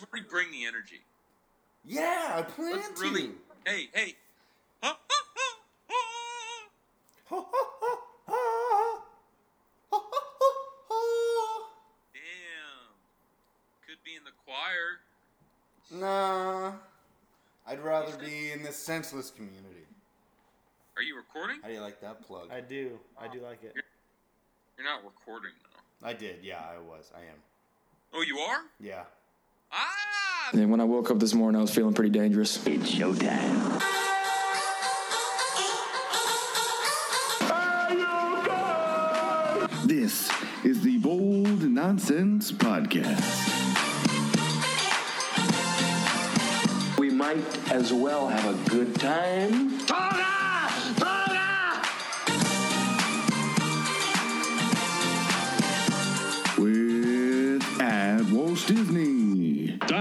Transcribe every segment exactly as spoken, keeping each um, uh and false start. let's really bring the energy. Yeah, I plan let's to. Really, hey, hey. Ha, ha, ha, ha. Ha, ha, ha, ha. Ha, ha, ha, ha. Damn. Could be in the choir. Nah. I'd rather be in this senseless community. Are you recording? How do you like that plug? I do. I do like it. You're, you're not recording, though. I did. Yeah, I was. I am. Oh, you are? Yeah. Ah! And when I woke up this morning, I was feeling pretty dangerous. It's showtime. Are you guys? This is the Bold Nonsense Podcast. We might as well have a good time. Walt Disney.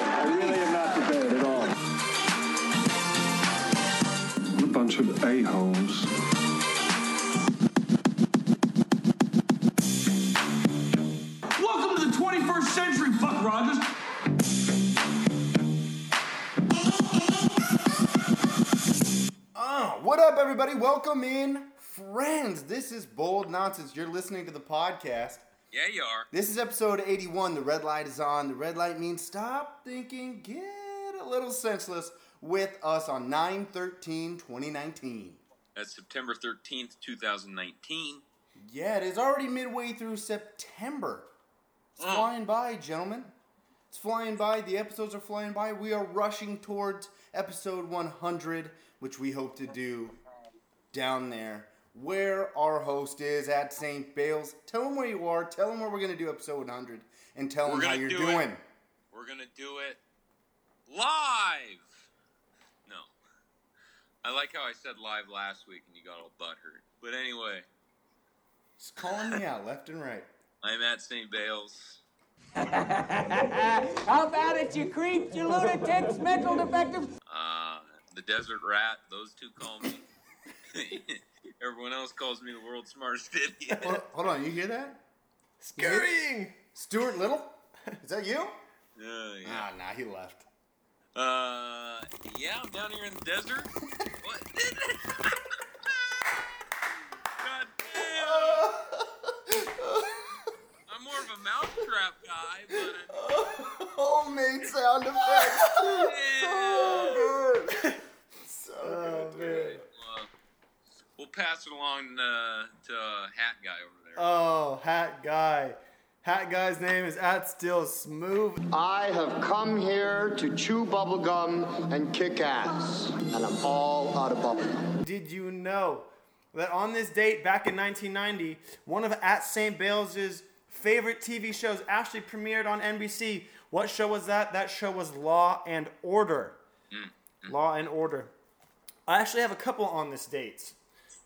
I really am not prepared at all. I'm a bunch of a-holes. Welcome to the twenty-first century, Buck Rogers. Oh, what up, everybody? Welcome in, friends. This is Bold Nonsense. You're listening to the podcast. Yeah, you are. This is episode eighty-one. The red light is on. The red light means stop thinking, get a little senseless with us on nine thirteen twenty nineteen. That's September thirteenth, twenty nineteen. Yeah, it is already midway through September. It's mm. flying by, gentlemen. It's flying by. The episodes are flying by. We are rushing towards episode one hundred, which we hope to do down there, where our host is at Saint Bale's. Tell them where you are. Tell them where we're going to do episode one hundred. And tell them how you're do doing. It. We're going to do it live. No. I like how I said live last week and you got all butthurt. But anyway. Just calling me out left and right. I'm at Saint Bale's. How about it, you creeps, you lunatics, mental defectives? Uh, the desert rat, those two call me. Everyone else calls me the world's smartest idiot. Hold, hold on, you hear that? Scurrying! Stuart Little? Is that you? Uh, yeah. Ah, nah, he left. Uh, yeah, I'm down here in the desert. What? God damn! I'm more of a mousetrap guy, but... Homemade sound effects! So good! So oh, good, dude. Man. We'll pass it along uh, to uh, Hat Guy over there. Oh, Hat Guy. Hat Guy's name is at Still Smooth. I have come here to chew bubblegum and kick ass. And I'm all out of bubblegum. Did you know that on this date back in nineteen ninety, one of at Saint Bale's' favorite T V shows actually premiered on N B C? What show was that? That show was Law and Order. Mm-hmm. Law and Order. I actually have a couple on this date.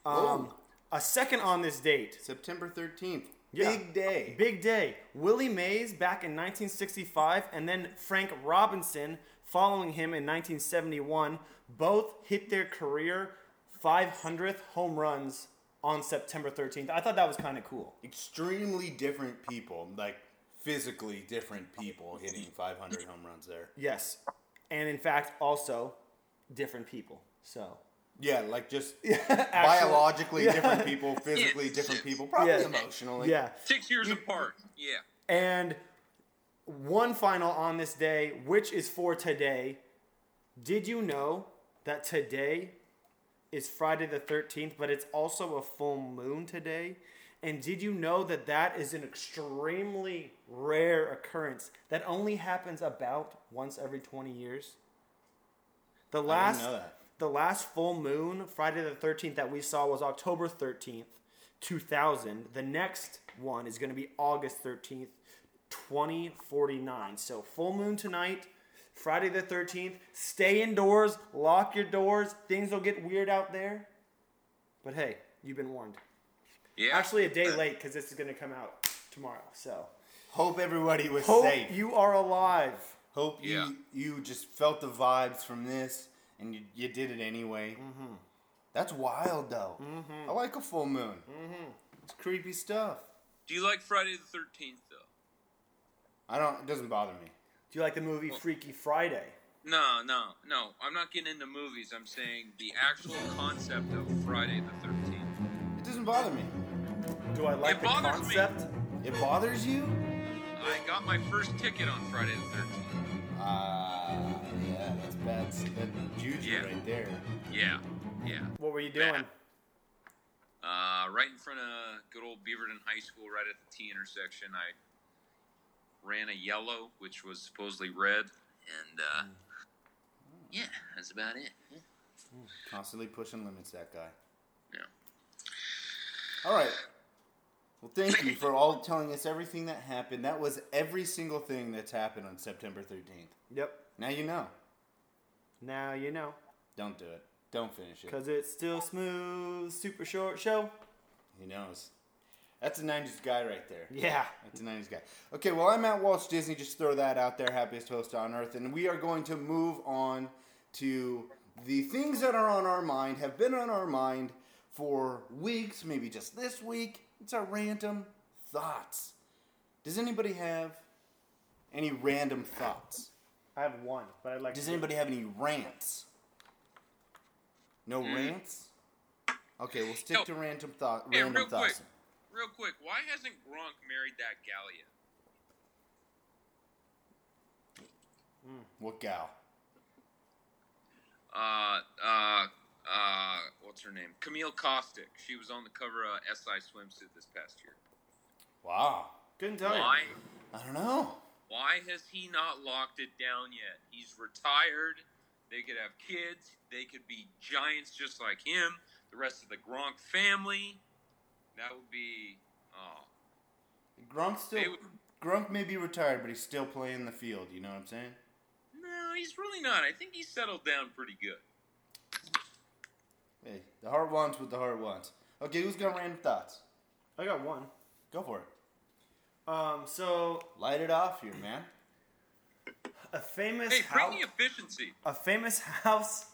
Um, a second on this date. September thirteenth. Yeah. Big day. Big day. Willie Mays back in nineteen sixty-five, and then Frank Robinson following him in nineteen seventy-one, both hit their career five hundredth home runs on September thirteenth. I thought that was kind of cool. Extremely different people, like physically different people hitting five hundred home runs there. Yes. And in fact, also different people. So... Yeah, like just yeah, biologically yeah. different people, physically yeah. different people, probably yeah. emotionally. Yeah. Six years you, apart. Yeah. And one final on this day, which is for today. Did you know that today is Friday the thirteenth, but it's also a full moon today? And did you know that that is an extremely rare occurrence that only happens about once every twenty years? The last... I didn't know that. The last full moon, Friday the thirteenth, that we saw was October thirteenth, two thousand. The next one is going to be August thirteenth, twenty forty-nine. So full moon tonight, Friday the thirteenth, stay indoors, lock your doors. Things will get weird out there. But hey, you've been warned. Yeah. Actually, a day late because this is going to come out tomorrow. So hope everybody was hope safe. Hope you are alive. Hope yeah. you, you just felt the vibes from this and you, you did it anyway. Mm-hmm. That's wild, though. Mm-hmm. I like a full moon. Mm-hmm. It's creepy stuff. Do you like Friday the thirteenth, though? I don't. It doesn't bother me. Do you like the movie well, Freaky Friday? No, no, no. I'm not getting into movies. I'm saying the actual concept of Friday the thirteenth. It doesn't bother me. Do I like it the concept? Me. It bothers you? I got my first ticket on Friday the thirteenth. Ah, uh, yeah, that's bad. That's juju yeah. right there. Yeah, yeah. What were you doing? Bad. Uh, right in front of good old Beaverton High School, right at the T intersection, I ran a yellow, which was supposedly red, and uh, yeah, that's about it. Yeah. Constantly pushing limits, that guy. Yeah. All right. Well, thank you for all telling us everything that happened. That was every single thing that's happened on September thirteenth. Yep. Now you know. Now you know. Don't do it. Don't finish it. Because it's still smooth, super short show. He knows. That's a nineties guy right there. Yeah. That's a nineties guy. Okay, well, I'm at Walt Disney. Just throw that out there. Happiest host on earth. And we are going to move on to the things that are on our mind, have been on our mind for weeks, maybe just this week. It's our random thoughts. Does anybody have any random thoughts? I have one, but I'd like Does to... Does anybody have any rants? No mm. rants? Okay, we'll stick no. to random, thought, hey, random real thoughts. Quick. Real quick, why hasn't Gronk married that gal yet? Mm. What gal? Uh, uh, uh, what's her name? Camille Kostick. She was on the cover of S I Swimsuit this past year. Wow. Couldn't tell why, you. I don't know. Why has he not locked it down yet? He's retired. They could have kids. They could be giants just like him. The rest of the Gronk family. That would be. Oh. Gronk still. Would, Gronk may be retired, but he's still playing the field. You know what I'm saying? No, he's really not. I think he's settled down pretty good. Hey, the heart wants what the heart wants. Okay, who's got random thoughts? I got one. Go for it. Um, so light it off here, man. A famous. Hey, bring house, the efficiency. A famous house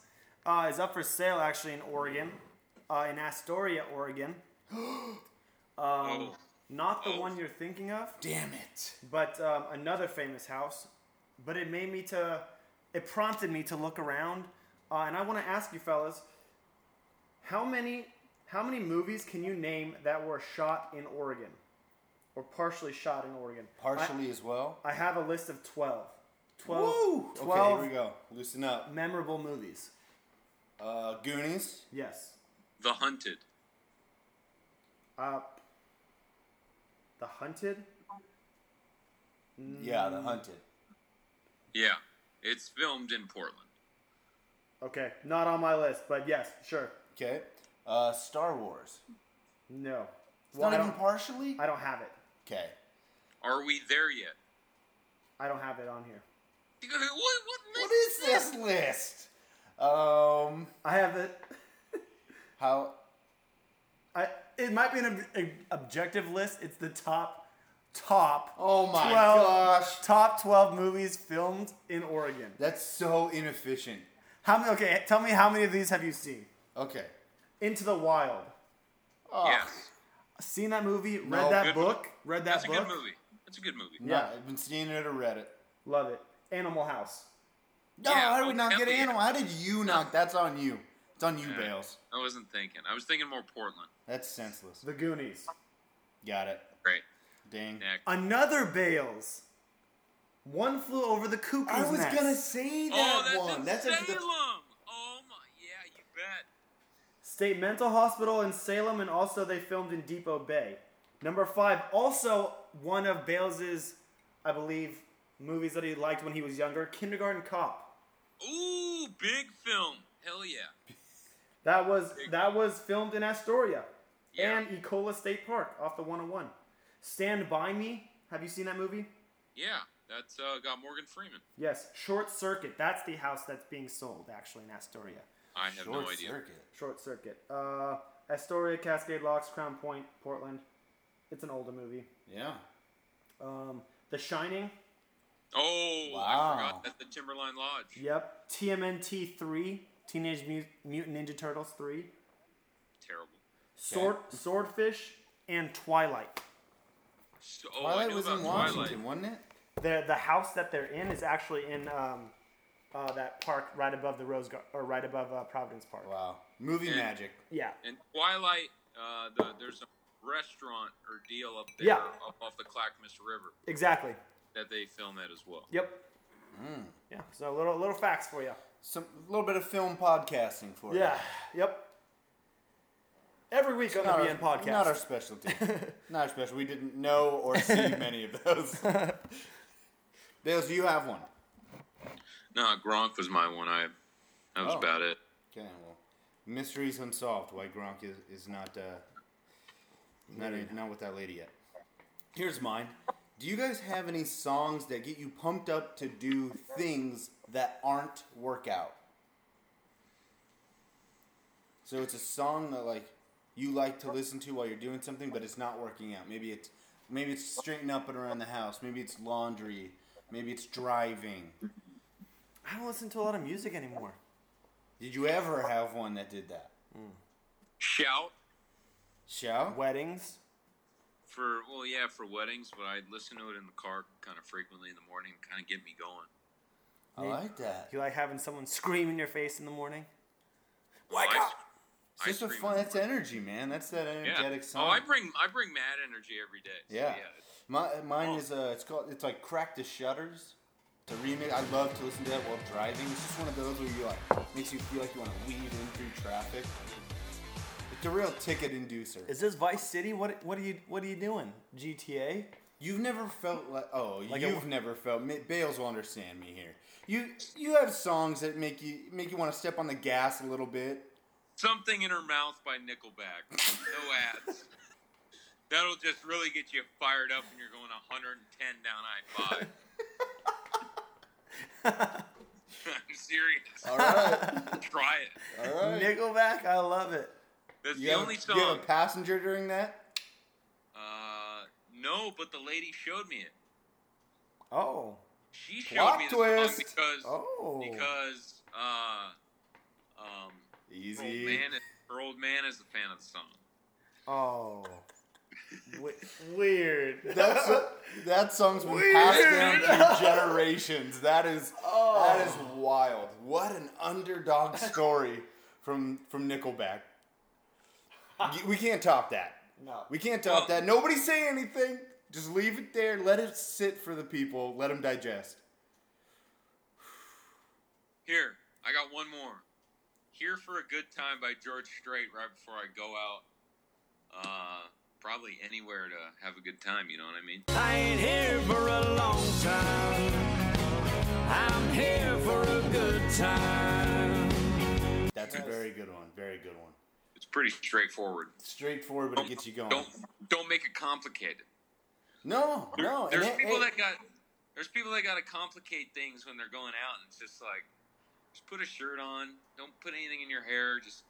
uh, is up for sale actually in Oregon, uh, in Astoria, Oregon. um, oh. Not the oh. one you're thinking of. Damn it! But um, another famous house. But it made me to. It prompted me to look around, uh, and I want to ask you, fellas, how many how many movies can you name that were shot in Oregon, or partially shot in Oregon? Partially I, as well. I have a list of twelve. Twelve. Woo! twelve okay, here we go. Loosen up. Memorable movies. Uh, Goonies. Yes. The Hunted. Uh, The Hunted? Mm. Yeah, The Hunted. Yeah, it's filmed in Portland. Okay, not on my list, but yes, sure. Okay. Uh, Star Wars. No. It's well, not I even partially? I don't have it. Okay. Are we there yet? I don't have it on here. What, what, list what is this list? list? Um, I have it. How... I... It might be an ob- a objective list. It's the top, top. Oh my twelve, gosh! Top twelve movies filmed in Oregon. That's so inefficient. How many? Okay, tell me how many of these have you seen? Okay. Into the Wild. Oh. Yes. Seen that movie? Read no, that book? Movie. Read that That's book? That's a good movie. That's a good movie. Yeah, no, I've been seeing it or read it. Love it. Animal House. No, yeah, how did we not get Animal? How did you not? That's on you. It's on you, yeah, Bales. I wasn't thinking. I was thinking more Portland. That's senseless. The Goonies. Got it. Great. Dang. Next. Another Bales. One Flew Over the Cuckoo's Nest. I was going to say that oh, that's one. That's Salem. The... Oh, my. Yeah, you bet. State Mental Hospital in Salem, and also they filmed in Depot Bay. Number five, also one of Bales's, I believe, movies that he liked when he was younger, Kindergarten Cop. Ooh, big film. Hell yeah. That was that was filmed in Astoria yeah. and Ecola State Park off the one oh one. Stand By Me. Have you seen that movie? Yeah. That's uh, got Morgan Freeman. Yes, Short Circuit. That's the house that's being sold, actually, in Astoria. I have Short no idea. Circuit. Short Circuit. Uh, Astoria, Cascade Locks, Crown Point, Portland. It's an older movie. Yeah. Um, The Shining. Oh, wow. I forgot. That's the Timberline Lodge. Yep. T M N T three, Teenage Mutant Ninja Turtles three. Terrible. Sword, yeah. Swordfish and Twilight. So, oh, Twilight was in Washington, Twilight. wasn't it? The the house that they're in is actually in um, uh, that park right above the Rose Garden, or right above uh, Providence Park. Wow, movie and, magic. Yeah. And Twilight, uh, the, there's a restaurant or deal up there, yeah. up off the Clackamas River. Exactly. That they film at as well. Yep. Mm. Yeah. So little little facts for you. Some little bit of film podcasting for yeah. you. Yeah. Yep. Every week on the B N Podcast. Not our specialty. Not our specialty. We didn't know or see many of those. Dales, do you have one? No, Gronk was my one. I that was oh. about it. Okay, well, mysteries unsolved. Why Gronk is is not uh, not yeah. not with that lady yet. Here's mine. Do you guys have any songs that get you pumped up to do things that aren't workout? So it's a song that like you like to listen to while you're doing something, but it's not working out. Maybe it's maybe it's straightening up and around the house. Maybe it's laundry. Maybe it's driving. I don't listen to a lot of music anymore. Did you ever have one that did that? Mm. Shout. Shout? Weddings. For well, yeah, for weddings, but I'd listen to it in the car kind of frequently in the morning, kind of get me going. I you, like that. You like having someone scream in your face in the morning? Wake well, up! It's just a fun. That's energy, man. That's that energetic yeah. song. Oh, I bring I bring mad energy every day. So yeah. yeah. My mine oh. is uh, it's called it's like Crack the Shutters. It's a remix. I love to listen to that while driving. It's just one of those where you like makes you feel like you want to weave in through traffic. It's a real ticket inducer. Is this Vice City? What what are you what are you doing? G T A? You've never felt like oh like you've a, never felt. Bales will understand me here. You you have songs that make you make you want to step on the gas a little bit. Something in Her Mouth by Nickelback. No ads. That'll just really get you fired up when you're going one hundred ten down I five. I'm serious. All right. Try it. All right. Nickelback, I love it. That's you the have, only song. You have a passenger during that? Uh, no, but the lady showed me it. Oh. She showed Plot me twist. The song because... Oh. Because, uh... Um... Easy. Her old, man is, her old man is a fan of the song. Oh. We- weird. That's a, that song's been weird. Passed down through generations. That is oh. that is wild. What an underdog story from from Nickelback. We can't top that. No. We can't top well, that. Nobody say anything. Just leave it there. Let it sit for the people. Let them digest. Here, I got one more. Here for a Good Time by George Strait right before I go out. Uh, probably anywhere to have a good time, you know what I mean? I ain't here for a long time. I'm here for a good time. That's yes. a very good one. Very good one. It's pretty straightforward. Straightforward, but don't, it gets you going. Don't don't make it complicated. No, there, no. There's and people it, that got there's people that gotta complicate things when they're going out, and it's just like just put a shirt on. Don't put anything in your hair. Just,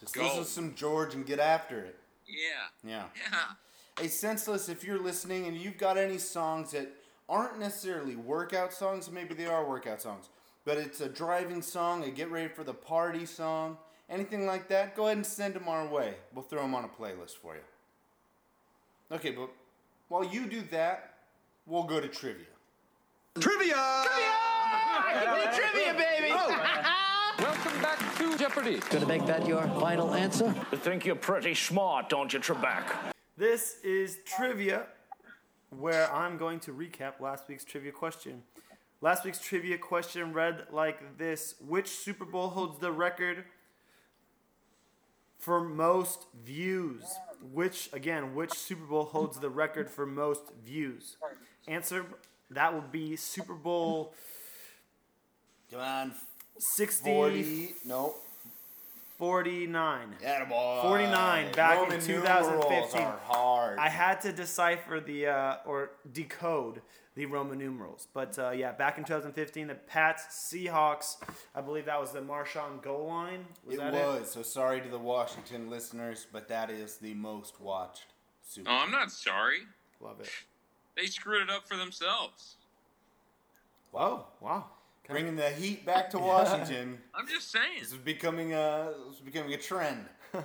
just go. Listen to some George and get after it. Yeah. Yeah. Yeah. Hey, Senseless, if you're listening and you've got any songs that aren't necessarily workout songs, maybe they are workout songs, but it's a driving song, a get ready for the party song, anything like that, go ahead and send them our way. We'll throw them on a playlist for you. Okay, but while you do that, we'll go to trivia. Trivia! Trivia! Trivia, baby! Oh. Welcome back to Jeopardy. Gonna make that your final answer? You think you're pretty smart, don't you, Trebek? This is trivia, where I'm going to recap last week's trivia question. Last week's trivia question read like this: which Super Bowl holds the record for most views? Which, again, which Super Bowl holds the record for most views? Answer, that would be Super Bowl... Come on, sixty. forty, no, forty-nine. Attaboy. forty-nine back Roman in twenty fifteen. Are hard. I had to decipher the uh, or decode the Roman numerals. But uh, yeah, back in twenty fifteen, the Pats Seahawks, I believe that was the Marshawn goal line. Was it that was. It? So sorry to the Washington listeners, but that is the most watched Super Bowl. Oh, I'm not sorry. Love it. They screwed it up for themselves. Wow. Wow. Bringing the heat back to Washington. I'm just saying. This is becoming a, this is becoming a trend. I'm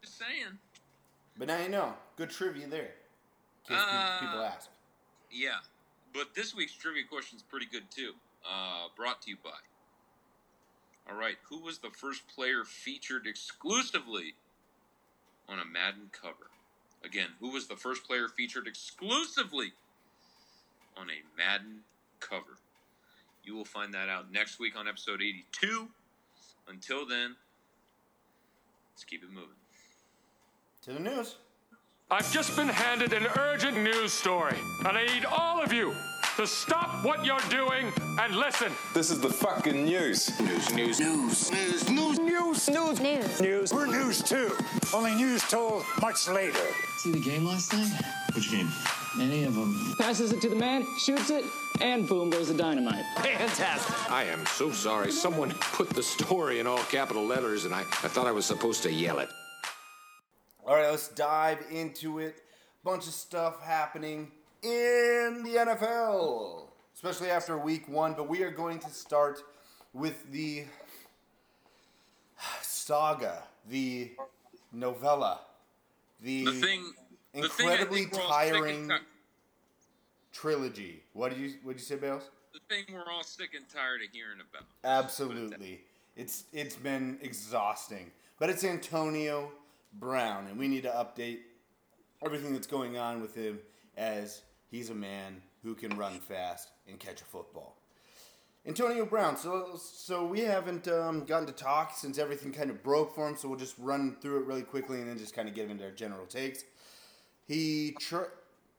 just saying. But now you know. Good trivia there. In case uh, people ask. Yeah. But this week's trivia question is pretty good, too. Uh, brought to you by. All right. Who was the first player featured exclusively on a Madden cover? Again, who was the first player featured exclusively on a Madden cover? You will find that out next week on episode eighty-two. Until then, let's keep it moving. To the news. I've just been handed an urgent news story, and I need all of you to stop what you're doing and listen. This is the fucking news. News, news, news, news, news, news, news, news, news. We're news too, only news told much later. See the game last night? Which game? Any of them. Passes it to the man, shoots it, and boom goes the dynamite. Fantastic. I am so sorry. Someone put the story in all capital letters, and I, I thought I was supposed to yell it. All right, let's dive into it. Bunch of stuff happening in the N F L, especially after week one. But we are going to start with the saga, the novella, the... the thing... Incredibly tiring trilogy. What did you what did you say, Bales? The thing we're all sick and tired of hearing about. Absolutely. It's it's been exhausting. But it's Antonio Brown, and we need to update everything that's going on with him as he's a man who can run fast and catch a football. Antonio Brown, so so we haven't um, gotten to talk since everything kind of broke for him, so we'll just run through it really quickly and then just kind of get into our general takes. He, tr-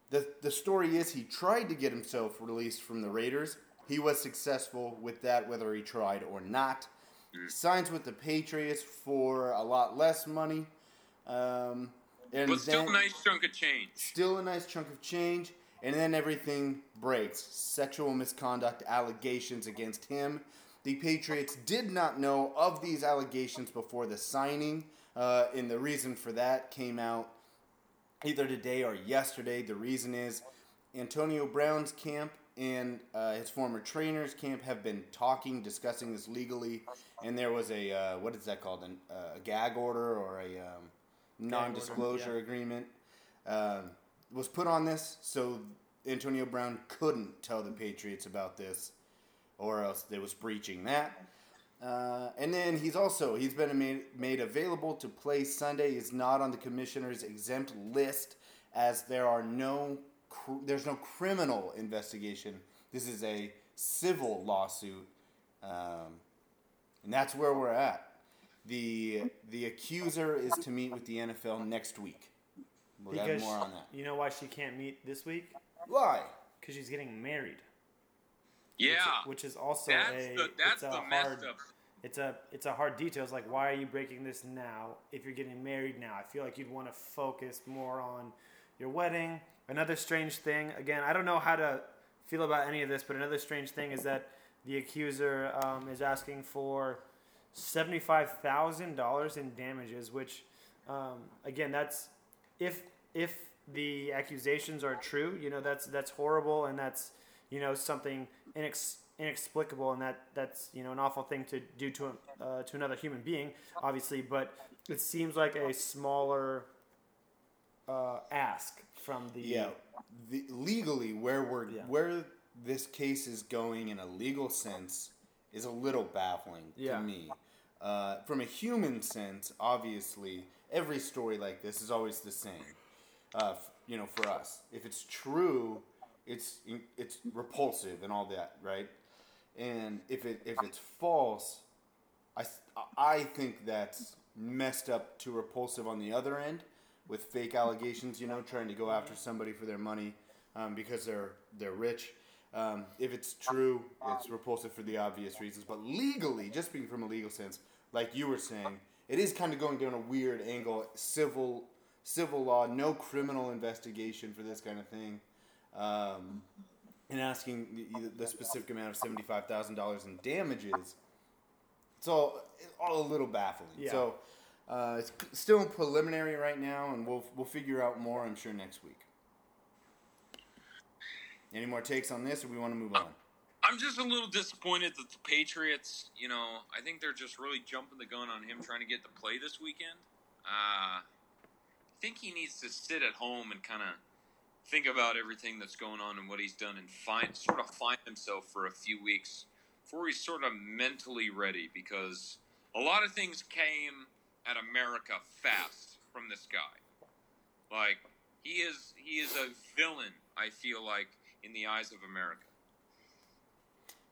the the story is he tried to get himself released from the Raiders. He was successful with that, whether he tried or not. He signs with the Patriots for a lot less money. Um, and but still a nice chunk of change. Still a nice chunk of change. And then everything breaks. Sexual misconduct allegations against him. The Patriots did not know of these allegations before the signing. Uh, and the reason for that came out either today or yesterday. The reason is Antonio Brown's camp and uh, his former trainer's camp have been talking, discussing this legally, and there was a, uh, what is that called, An, uh, a gag order or a um, non-disclosure order, yeah. agreement uh, was put on this, so Antonio Brown couldn't tell the Patriots about this, or else they was breaching that. Uh, and then he's also, he's been made, made available to play Sunday. He's not on the commissioner's exempt list as there are no, cr- there's no criminal investigation. This is a civil lawsuit. Um, and that's where we're at. The, the accuser is to meet with the N F L next week. We'll because have more on that. You know why she can't meet this week? Why? Because she's getting married. Yeah, which, which is also that's a the, that's it's a the hard up. it's a it's a hard detail. It's like, why are you breaking this now if you're getting married now? I feel like you'd want to focus more on your wedding. Another strange thing, again, I don't know how to feel about any of this, but another strange thing is that the accuser um, is asking for seventy-five thousand dollars in damages, which um, again, that's if if the accusations are true, you know, that's that's horrible and that's you know, something inex- inexplicable, and that, that's, you know, an awful thing to do to a, uh, to another human being, obviously, but it seems like a smaller uh, ask from the... Yeah, the, legally, where we're yeah. where this case is going in a legal sense is a little baffling yeah. to me. Uh, from a human sense, obviously, every story like this is always the same, uh, f- you know, for us. If it's true... It's it's repulsive and all that, right? And if it if it's false, I, I think that's messed up to repulsive on the other end with fake allegations, you know, trying to go after somebody for their money um, because they're they're rich. Um, if it's true, it's repulsive for the obvious reasons. But legally, just being from a legal sense, like you were saying, it is kind of going down a weird angle. Civil civil law, no criminal investigation for this kind of thing. Um, and asking the, the specific amount of seventy-five thousand dollars in damages. It's all, it's all a little baffling. Yeah. So uh, it's still preliminary right now, and we'll we'll figure out more, I'm sure, next week. Any more takes on this, or we want to move on? I'm just a little disappointed that the Patriots, you know, I think they're just really jumping the gun on him trying to get to play this weekend. Uh, I think he needs to sit at home and kind of think about everything that's going on and what he's done and find sort of find himself for a few weeks before he's sort of mentally ready, because a lot of things came at America fast from this guy. Like, he is he is a villain, I feel like, in the eyes of America.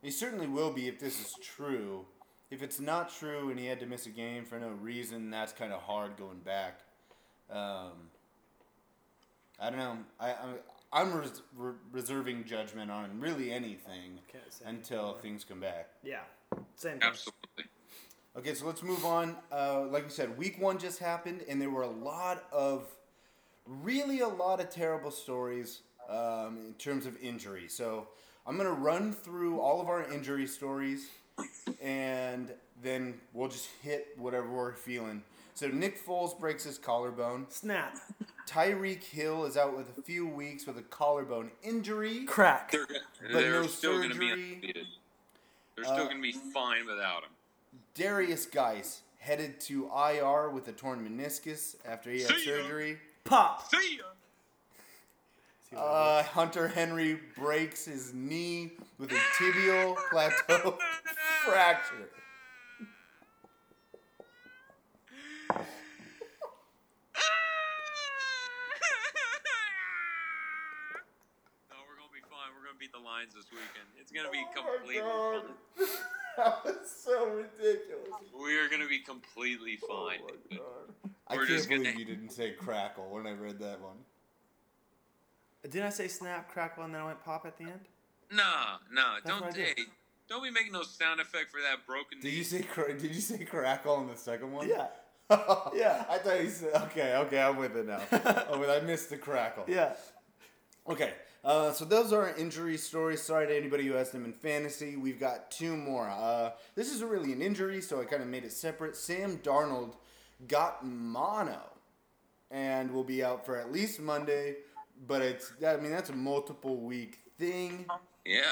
He certainly will be if this is true. If it's not true and he had to miss a game for no reason, that's kind of hard going back. Um, I don't know. I, I, I'm res- re- reserving judgment on really anything until things come back. Yeah, same thing. Absolutely. Okay, so let's move on. Uh, like we said, week one just happened, and there were a lot of, really a lot of terrible stories um, in terms of injury. So I'm going to run through all of our injury stories, and then we'll just hit whatever we're feeling. So Nick Foles breaks his collarbone. Snap. Tyreek Hill is out with a few weeks with a collarbone injury. Crack. They're, but they're no still going to be undefeated. They're still uh, going to be fine without him. Darius Geis headed to I R with a torn meniscus after he had See surgery. Ya. Pop. See ya. Uh, Hunter Henry breaks his knee with a tibial plateau fracture. No, we're gonna be fine. We're gonna beat the Lions this weekend. It's gonna be oh completely fine. That was so ridiculous. We are gonna be completely fine. Oh my God. I we're can't believe gonna... you didn't say crackle when I read that one. Didn't I say snap, crackle, and then I went pop at the end? Nah, nah. That's don't hey, don't be making no sound effect for that broken knee. Did you say cra- Did you say crackle in the second one? Yeah. Yeah. I thought you said okay. Okay, I'm with it now. Oh, I missed the crackle. Yeah. Okay. Uh, so those are our injury stories. Sorry to anybody who has them in fantasy. We've got two more. Uh, this isn't really an injury, so I kind of made it separate. Sam Darnold got mono, and will be out for at least Monday. But it's, I mean, that's a multiple week thing. Yeah.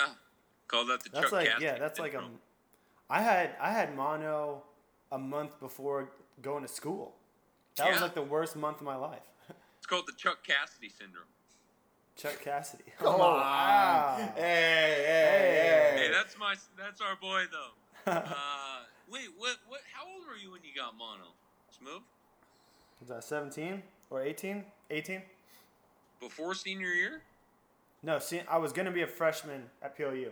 Call that the that's Chuck like, Cassidy. Yeah, that's syndrome. like a, I had, I had mono a month before going to school. That yeah. was like the worst month of my life. It's called the Chuck Cassidy syndrome. Chuck Cassidy. Oh, wow. wow. Hey, hey, hey, hey. Hey, that's my, that's our boy though. uh, wait, what, what, how old were you when you got mono? Smooth? Was that seventeen or eighteen? eighteen? Before senior year? No, see, I was going to be a freshman at P L U.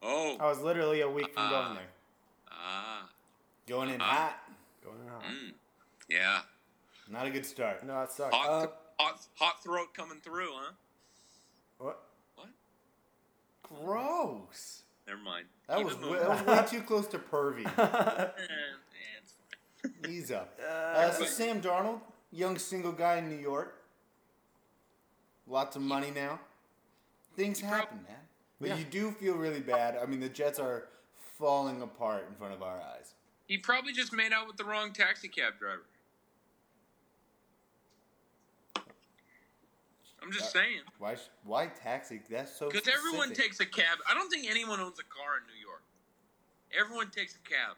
Oh. I was literally a week from uh, going there. Ah. Uh, going in uh, hot. Going in hot. Mm, yeah. Not a good start. No, it sucks. Hot, uh, hot, hot throat coming through, huh? What? What? Gross. Never mind. That Keep was way, that was way too close to pervy. Ease up. Uh, uh, so Sam Darnold, young single guy in New York. Lots of money now. Things happen, man. But yeah. you do feel really bad. I mean, the Jets are falling apart in front of our eyes. He probably just made out with the wrong taxi cab driver. I'm just uh, saying. Why Why taxi? That's so Because everyone takes a cab. I don't think anyone owns a car in New York. Everyone takes a cab.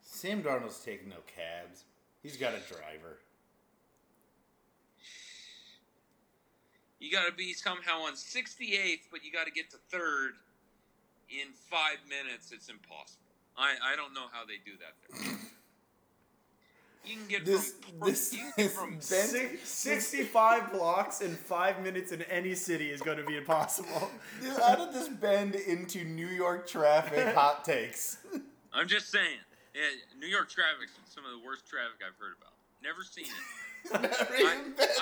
Sam Darnold's taking no cabs. He's got a driver. You got to be somehow on sixty-eighth, but you got to get to third in five minutes. It's impossible. I, I don't know how they do that there. You can get this, from, this you can from six, sixty-five blocks in five minutes in any city is going to be impossible. How did this bend into New York traffic hot takes? I'm just saying. Yeah, New York traffic is some of the worst traffic I've heard about. Never seen it. I,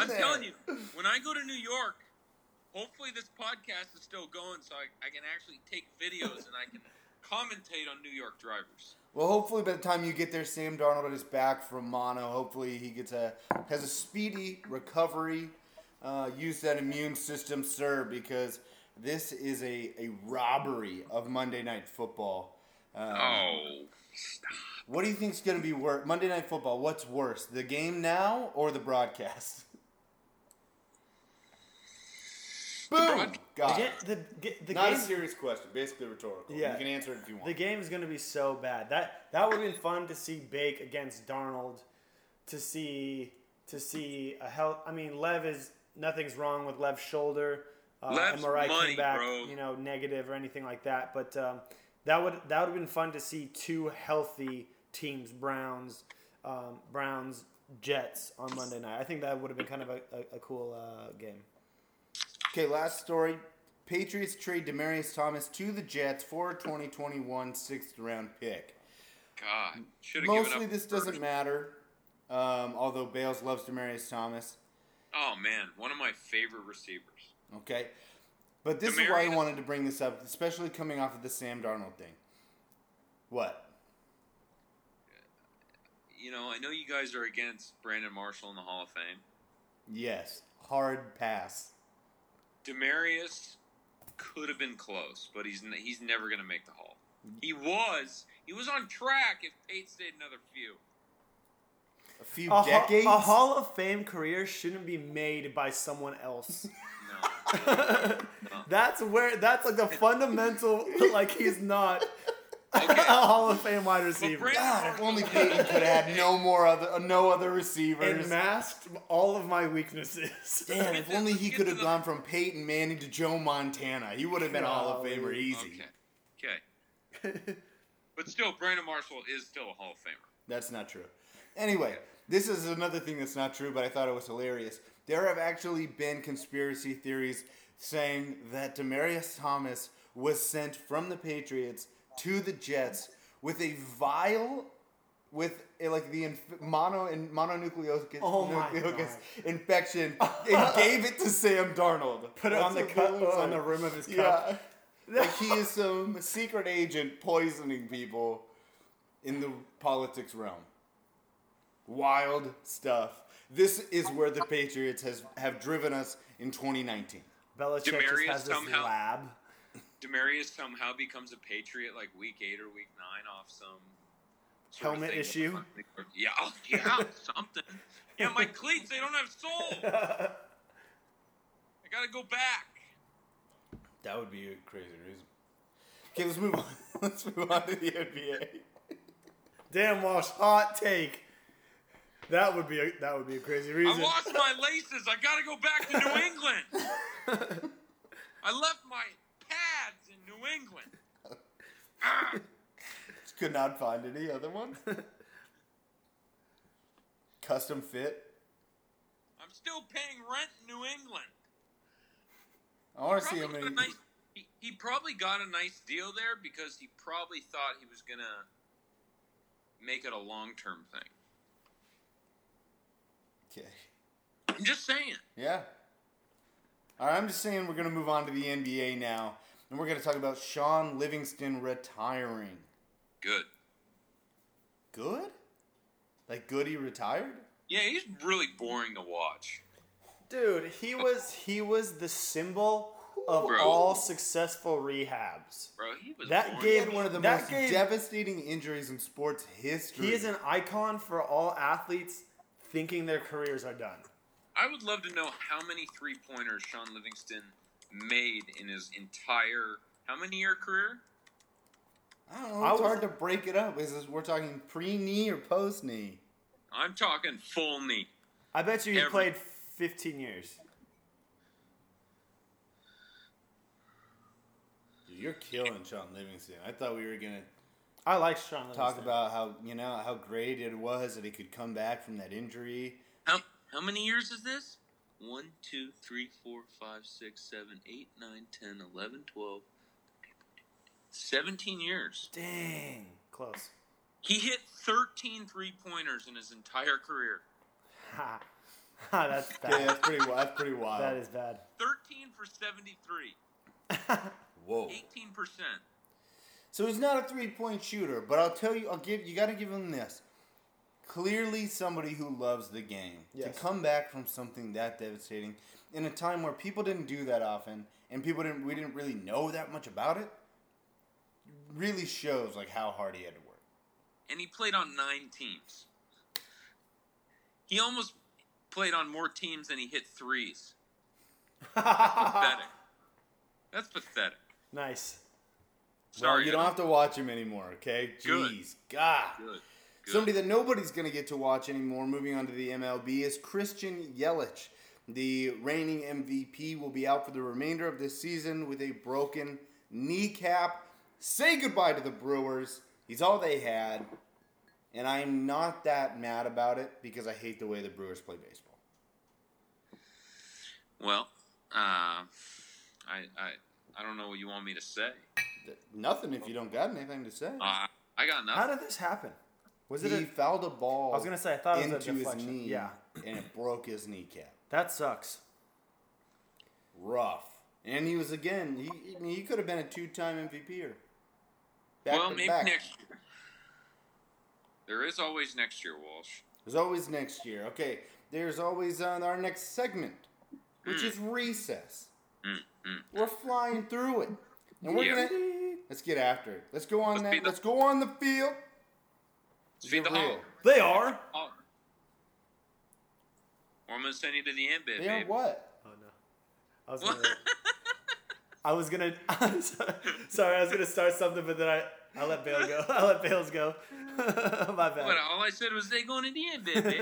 I'm there. telling you, when I go to New York, hopefully this podcast is still going so I, I can actually take videos and I can commentate on New York drivers. Well, hopefully by the time you get there, Sam Darnold is back from mono. Hopefully he gets a has a speedy recovery. Uh, use that immune system, sir, because this is a, a robbery of Monday Night Football. Um, oh, stop. What do you think is going to be worse? Monday Night Football, what's worse, the game now or the broadcast? Boom! Got it. The, the, the Not game, a serious question. Basically rhetorical. Yeah, you can answer it if you want. The game is going to be so bad. That that would have been fun to see Bake against Darnold. To see to see a hell. I mean, Lev is nothing's wrong with Lev's shoulder. Uh, Lev's M R I money, came back, bro. You know, negative or anything like that. But um, that would that would have been fun to see two healthy teams: Browns, um, Browns, Jets on Monday night. I think that would have been kind of a, a, a cool uh, game. Okay, last story. Patriots trade Demaryius Thomas to the Jets for a twenty twenty-one sixth-round pick. God, should have given up. Mostly this first. Doesn't matter, um, although Bales loves Demaryius Thomas. Oh, man, one of my favorite receivers. Okay, but this Demarius. Is why I wanted to bring this up, especially coming off of the Sam Darnold thing. What? You know, I know you guys are against Brandon Marshall in the Hall of Fame. Yes, hard pass. Demaryius could have been close, but he's n- he's never going to make the Hall. He was. He was on track if Pate stayed another few. A few a decades? Ha- a Hall of Fame career shouldn't be made by someone else. No. no. That's where. That's like the fundamental, like he's not okay. a Hall of Fame wide receiver. God, if only Peyton could have had no more other, no other receivers. And masked all of my weaknesses. Damn, if only he could have gone from Peyton Manning to Joe Montana. He would have been a Hall of Famer easy. Okay. okay. But still, Brandon Marshall is still a Hall of Famer. That's not true. Anyway, this is another thing that's not true, but I thought it was hilarious. There have actually been conspiracy theories saying that Demaryius Thomas was sent from the Patriots to the Jets with a vial, with a, like the inf- mono and mononucleosis oh infection, and gave it to Sam Darnold. Put it That's on the cup, on the rim of his cup. Yeah. Like he is some secret agent poisoning people in the politics realm. Wild stuff. This is where the Patriots has have driven us in twenty nineteen. Belichick just has this somehow. lab. Demaryius somehow becomes a Patriot like week eight or week nine off some helmet issue. Yeah, yeah, something. Yeah, my cleats, they don't have soul. I gotta go back. That would be a crazy reason. Okay, let's move on. Let's move on to the N B A. Damn, Walsh, hot take. That would be a that would be a crazy reason. I lost my laces. I gotta go back to New England. I left my pads in New England. ah. Could not find any other one. Custom fit. I'm still paying rent in New England. I want to see him. In... Nice, he, he probably got a nice deal there because he probably thought he was going to make it a long-term thing. Okay. I'm just saying. Yeah. All right, I'm just saying we're going to move on to the N B A now, and we're going to talk about Sean Livingston retiring. Good. Good? Like, good he retired? Yeah, he's really boring to watch. Dude, he was he was the symbol of Bro. all successful rehabs. Bro, he was that boring. Gave one of the that most gave, devastating injuries in sports history. He is an icon for all athletes thinking their careers are done. I would love to know how many three-pointers Sean Livingston made in his entire, how many year career? I don't know. It's was, hard to break it up. Is this, we're talking pre-knee or post-knee? I'm talking full knee. I bet you he Every, played fifteen years. Dude, you're killing Sean Livingston. I thought we were going to I like Sean Livingston. Talk about how, you know, how great it was that he could come back from that injury. How How many years is this? one, two, three, four, five, six, seven, eight, nine, ten, eleven, twelve. seventeen years. Dang. Close. He hit thirteen three-pointers in his entire career. Ha. ha that's bad. Yeah, that's, pretty, that's pretty wild. That is bad. thirteen for seventy-three. Whoa. eighteen percent. So he's not a three-point shooter, but I'll tell you, I'll give you got to give him this. Clearly somebody who loves the game. Yes. To come back from something that devastating in a time where people didn't do that often and people didn't we didn't really know that much about it really shows like how hard he had to work. And he played on nine teams. He almost played on more teams than he hit threes. That's pathetic. That's pathetic. Nice. Sorry. Well, you don't have to watch him anymore, okay? Good. Jeez, God. Good. Good. Somebody that nobody's going to get to watch anymore, moving on to the M L B, is Christian Yelich. The reigning M V P will be out for the remainder of this season with a broken kneecap. Say goodbye to the Brewers. He's all they had. And I'm not that mad about it because I hate the way the Brewers play baseball. Well, uh, I, I I don't know what you want me to say. Nothing if you don't got anything to say. Uh, I got nothing. How did this happen? Was it he a, fouled a ball I was gonna say, I thought it was into a deflection. His knee, yeah. And it broke his kneecap. That sucks. Rough. And he was, again, he, I mean, he could have been a two-time M V P-er. Back well, maybe back. Next year. There is always next year, Walsh. There's always next year. Okay, there's always uh, our next segment, which mm. is recess. Mm, mm. We're flying through it. And we're yeah. gonna, let's get after it. Let's go on let's that. The, let's go on the field. Let's be the real. They are. We're gonna send you to the end, baby. They are what? Oh no! I was gonna. I was gonna. I'm sorry, sorry, I was gonna start something, but then I I let Bale go. I let Bales go. My bad. But all I said was they going to the end, baby.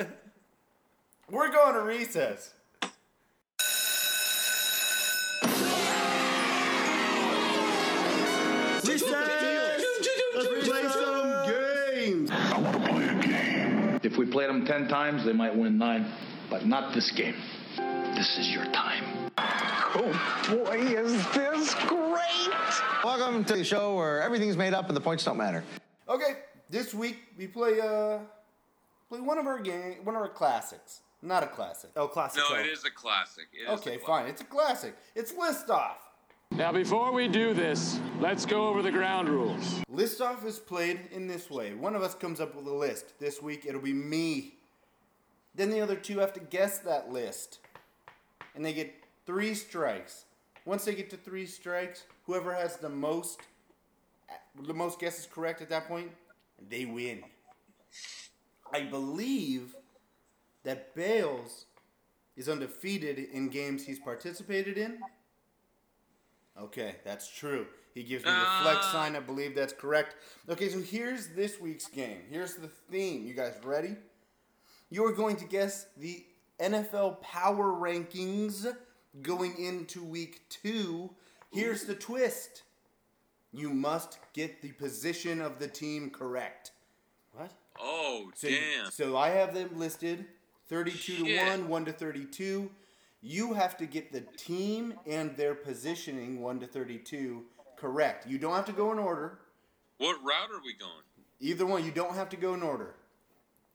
We're going to recess. Let's play some games. I want to play a game. If we played them ten times, they might win nine, but not this game. This is your time. Oh boy, is this great! Welcome to the show where everything's made up and the points don't matter. Okay, this week we play uh play one of our game, one of our classics. Not a classic. Oh, classic. No, it is a classic. It okay, is a fine. Classic. It's a classic. It's list off. Now, before we do this, let's go over the ground rules. List-off is played in this way. One of us comes up with a list. This week, it'll be me. Then the other two have to guess that list. And they get three strikes. Once they get to three strikes, whoever has the most the most guesses correct at that point, they win. I believe that Bales is undefeated in games he's participated in. Okay, that's true. He gives me the uh, flex sign. I believe that's correct. Okay, so here's this week's game. Here's the theme. You guys ready? You're going to guess the N F L power rankings going into week two. Here's the twist. You must get the position of the team correct. What? Oh, so damn. You, so I have them listed thirty-two Shit. to one, one to thirty-two. You have to get the team and their positioning, one to thirty-two, correct. You don't have to go in order. What route are we going? Either one. You don't have to go in order.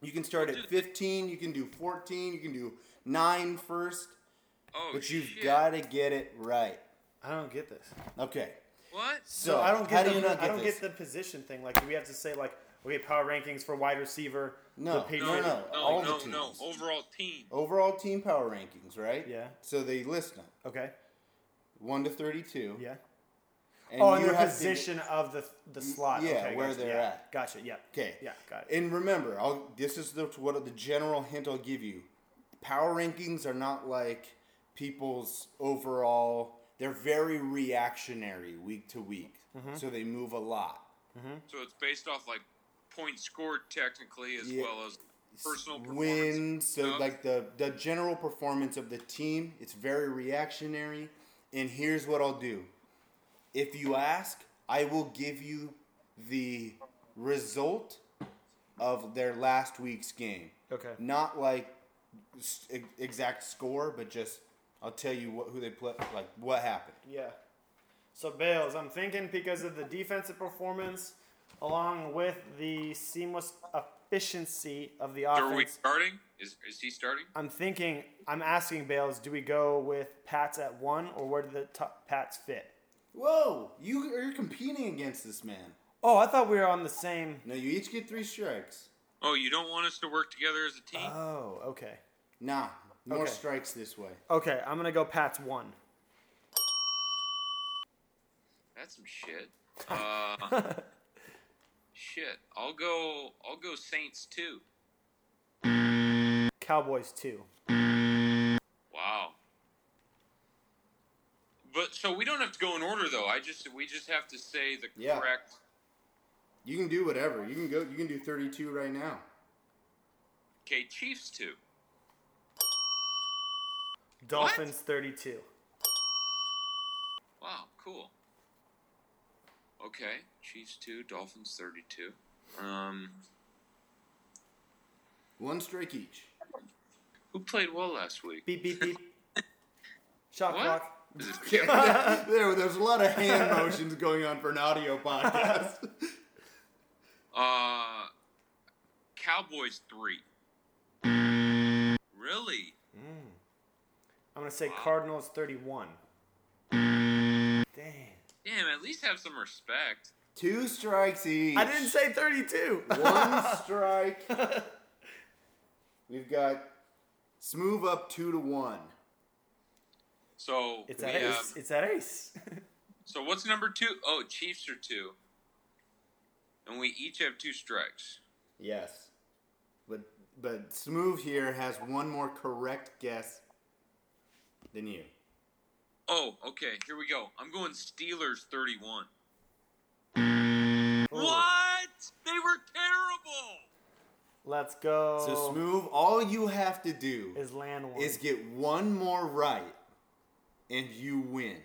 You can start at fifteen. You can do fourteen. You can do nine first. Oh, but you've got to get it right. I don't get this. Okay. What? So, so I don't get, how the, do you not get I don't this? get the position thing. Like, do we have to say, like, okay, power rankings for wide receiver. No, no, no, no, all no, the teams. no, overall team. Overall team power rankings, right? Yeah. So they list them. Okay. one to thirty-two. Yeah. And oh, and the position to, of the the slot. Yeah, okay, where gotcha. they're yeah. at. Gotcha, yeah. Okay. Yeah, got it. And remember, I'll, this is the what the general hint I'll give you. Power rankings are not like people's overall. They're very reactionary week to week. Mm-hmm. So they move a lot. Mm-hmm. So it's based off like point scored technically as yeah. well as personal performance. Win, so no. like the, the general performance of the team, it's very reactionary. And here's what I'll do. If you ask, I will give you the result of their last week's game. Okay. Not like exact score, but just I'll tell you what who they play, like what happened. Yeah. So, Bales, I'm thinking because of the defensive performance along with the seamless efficiency of the offense. Are we starting? Is is he starting? I'm thinking, I'm asking Bales, do we go with Pats at one or where do the top Pats fit? Whoa, you, you're competing against this man. Oh, I thought we were on the same. No, you each get three strikes. Oh, you don't want us to work together as a team? Oh, okay. Nah, more okay. strikes this way. Okay, I'm going to go Pats one. That's some shit. Uh, shit. I'll go I'll go Saints two. Cowboys two. Wow. But so we don't have to go in order though. I just we just have to say the yeah. correct. You can do whatever. You can go you can do thirty-two right now. Okay, Chiefs two. Dolphins what? thirty-two. Wow, cool. Okay, Chiefs two, Dolphins thirty-two. Um, One strike each. Who played well last week? Beep, beep, beep. Shot clock. there, there, there's a lot of hand motions going on for an audio podcast. uh, Cowboys three. Really? Mm. I'm going to say wow. Cardinals thirty-one. Dang. Damn, at least have some respect. Two strikes each. I didn't say thirty-two. One strike. We've got Smooth up two to one. So it's at ace. Have, it's at ace. So what's number two? Oh, Chiefs are two. And we each have two strikes. Yes. But but Smooth here has one more correct guess than you. Oh, okay. Here we go. I'm going Steelers thirty-one. Oh. What? They were terrible. Let's go. So, Smooth, all you have to do is land one. Is get one more right, and you win.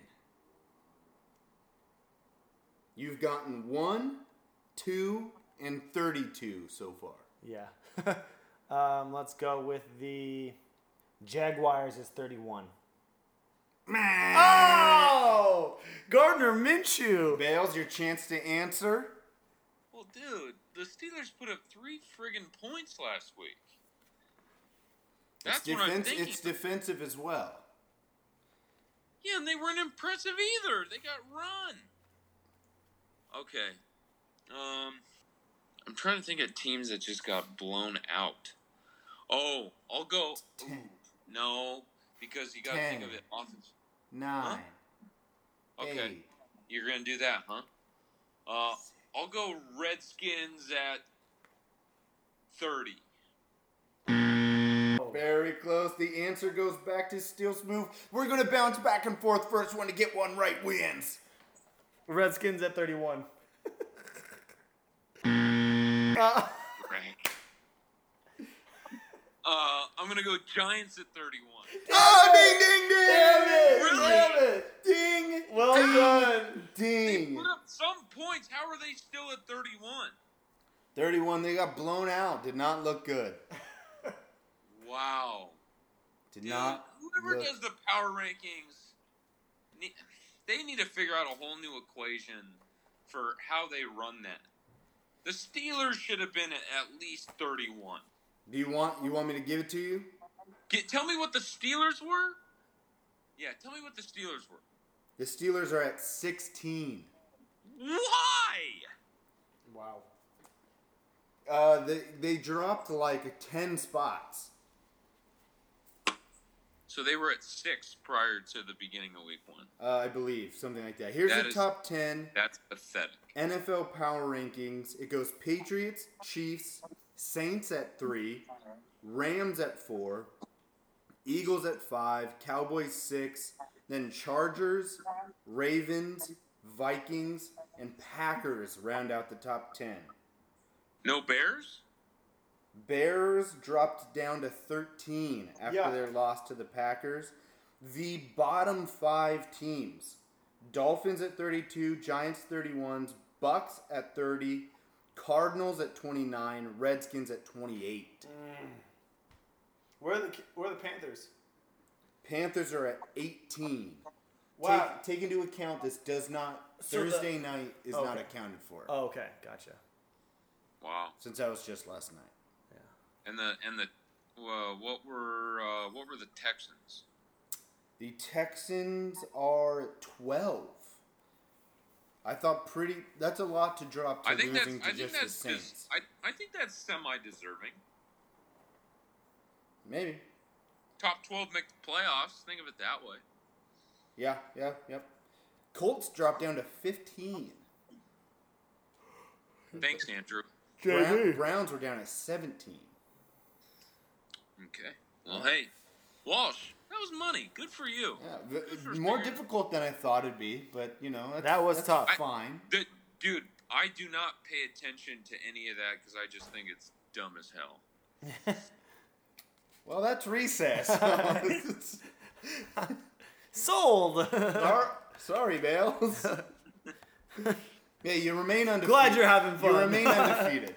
You've gotten one, two, and thirty-two so far. Yeah. um, let's go with the Jaguars is thirty-one. Man. Oh! Gardner Minshew. Bales, your chance to answer. Well, dude, the Steelers put up three friggin' points last week. That's what I'm thinking. It's defensive as well. Yeah, and they weren't impressive either. They got run. Okay. Um, I'm trying to think of teams that just got blown out. Oh, I'll go. Ooh, no. Because you got to think of it offense. Nine. Huh? Okay. Eight. You're going to do that, huh? Uh, I'll go Redskins at thirty. Very close. The answer goes back to Steel Smooth. We're going to bounce back and forth. First one to get one right wins. Redskins at thirty-one. uh- Uh, I'm going to go Giants at thirty-one. Damn oh, ding, ding, ding! Damn it! Really? Damn it! Ding! Well ding, done! Ding! They put up some points. How are they still at thirty-one? thirty-one. They got blown out. Did not look good. Wow. Did Dude, not Whoever look. does the power rankings, they need to figure out a whole new equation for how they run that. The Steelers should have been at least thirty-one. Do you want you want me to give it to you? Get, tell me what the Steelers were? Yeah, tell me what the Steelers were. The Steelers are at sixteen. Why? Wow. Uh, they, they dropped like ten spots. So they were at six prior to the beginning of week one. Uh, I believe, something like that. Here's that the is, top ten. That's pathetic. N F L power rankings. It goes Patriots, Chiefs, Saints at three, Rams at four, Eagles at five, Cowboys six, then Chargers, Ravens, Vikings, and Packers round out the top ten. No Bears? Bears dropped down to thirteen after yeah. their loss to the Packers. The bottom five teams, Dolphins at thirty-two, Giants thirty-one, Bucks at thirty, Cardinals at twenty-nine, Redskins at twenty-eight. Mm. Where are the where are the Panthers? Panthers are at eighteen. Wow. Take, take into account this does not so Thursday the, night is okay. not accounted for. Oh, okay, gotcha. Wow. Since that was just last night. Yeah. And the and the uh, what were uh, what were the Texans? The Texans are twelve. I thought pretty. That's a lot to drop to losing to just I think that's the Saints. Des- I, I think that's semi-deserving. Maybe. Top twelve make the playoffs. Think of it that way. Yeah, yeah, yep. Colts dropped down to fifteen. Thanks, Andrew. Brown, Browns were down at seventeen. Okay. Well, hey, Walsh, that was money. Good for you. Yeah, Good for more spirit. difficult than I thought it'd be, but, you know, that's, that was that's tough. Fine. I, the, dude, I do not pay attention to any of that because I just think it's dumb as hell. Well, that's recess. Sold. Sorry, Bales. Yeah, you remain undefeated. Glad you're having fun. You remain undefeated.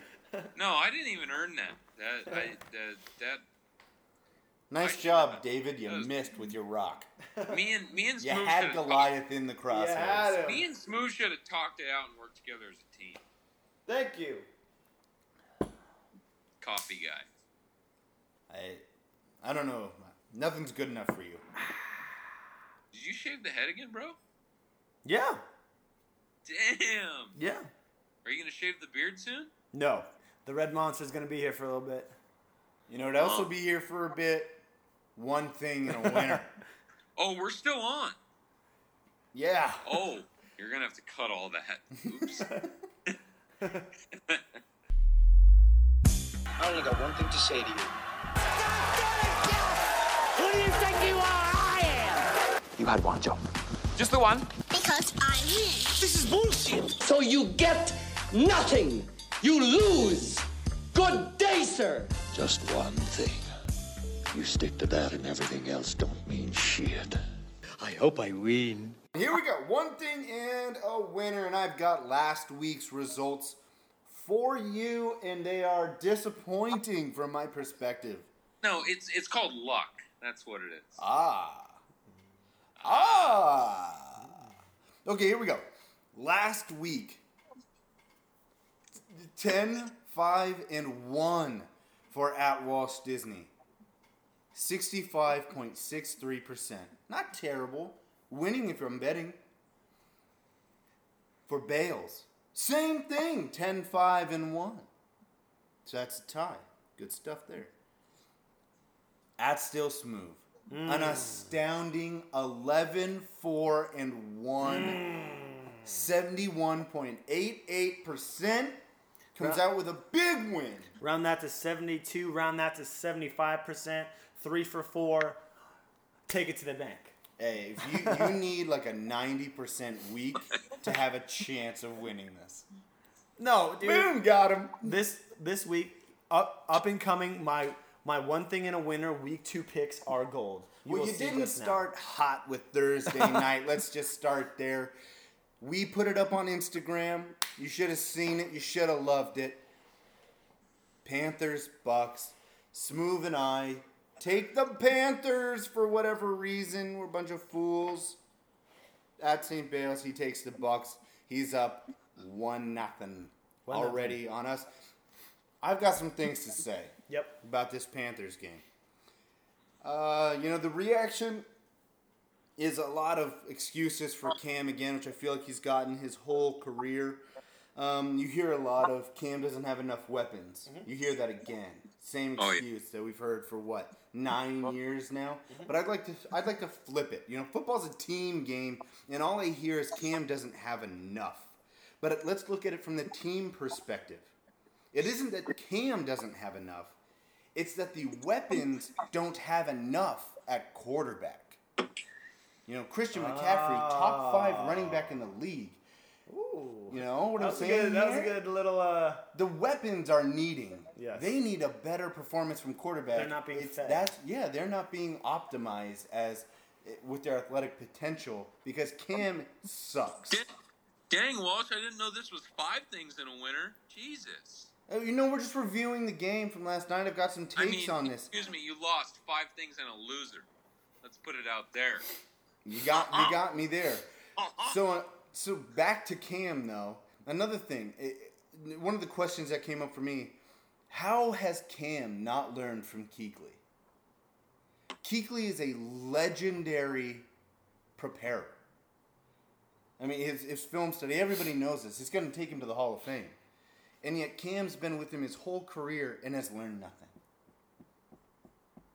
No, I didn't even earn that. That, I, that, that Nice I, job, I, David. You was, missed with your rock. Me and me and Smoo you had Goliath talked. in the crosshairs. Me and Smoo should have talked it out and worked together as a team. Thank you, coffee guy. I, I don't know. Nothing's good enough for you. Did you shave the head again, bro? Yeah. Damn. Yeah. Are you going to shave the beard soon? No. The red monster's going to be here for a little bit. You know, it else will be here for a bit. One thing in a winter. Oh, we're still on. Yeah. Oh, you're going to have to cut all that. Oops. I only got one thing to say to you. Who do you think you are? I am. You had one job. Just the one. Because I'm here. This is bullshit. So you get nothing. You lose. Good day, sir. Just one thing. You stick to that and everything else don't mean shit. I hope I win. Here we go. One thing and a winner. And I've got last week's results for you. And they are disappointing from my perspective. No, it's it's called luck. That's what it is. Ah. Ah. Okay, here we go. Last week, ten, five, and one for at Walt Disney. sixty-five point six three percent. Not terrible. Winning if I'm betting. For Bales, same thing. ten, five, and one. So that's a tie. Good stuff there. At Still Smooth. Mm. An astounding eleven, four, and one. Mm. seventy-one point eight eight percent. Comes out with a big win. Round that to seventy-two. Round that to seventy-five percent. Three for four. Take it to the bank. Hey, if you, you need like a ninety percent week to have a chance of winning this. No, dude. Boom, got him. This this week, up up and coming, my my one thing in a winner, week two picks are gold. You well, you didn't start hot with Thursday night. Let's just start there. We put it up on Instagram. You should have seen it. You should have loved it. Panthers, Bucks, Smoove and I. Take the Panthers for whatever reason. We're a bunch of fools. At Saint Bale's, he takes the Bucks. He's up one nothing already on us. I've got some things to say yep. about this Panthers game. Uh, you know, the reaction is a lot of excuses for Cam again, which I feel like he's gotten his whole career. Um, you hear a lot of Cam doesn't have enough weapons. Mm-hmm. You hear that again. Same excuse oh, yeah. that we've heard for what nine years now. Mm-hmm. But I'd like to I'd like to flip it. You know, football's a team game, and all I hear is Cam doesn't have enough. But let's look at it from the team perspective. It isn't that Cam doesn't have enough. It's that the weapons don't have enough at quarterback. You know, Christian McCaffrey, oh. top five running back in the league. Ooh. You know what I'm saying? Good, that was a good little... Uh... The weapons are needing. Yes. They need a better performance from quarterback. They're not being it's, fed. That's, yeah, they're not being optimized as with their athletic potential because Cam sucks. Dang, dang, Walsh, I didn't know this was five things in a winner. Jesus. Oh, you know, we're just reviewing the game from last night. I've got some takes I mean, on this. Excuse me, you lost five things and a loser. Let's put it out there. You got uh-uh. you got me there. Uh-uh. So uh, so back to Cam though. Another thing, it, it, one of the questions that came up for me: how has Cam not learned from Kuechly? Kuechly is a legendary preparer. I mean, his, his film study, everybody knows this. It's going to take him to the Hall of Fame. And yet Cam's been with him his whole career and has learned nothing.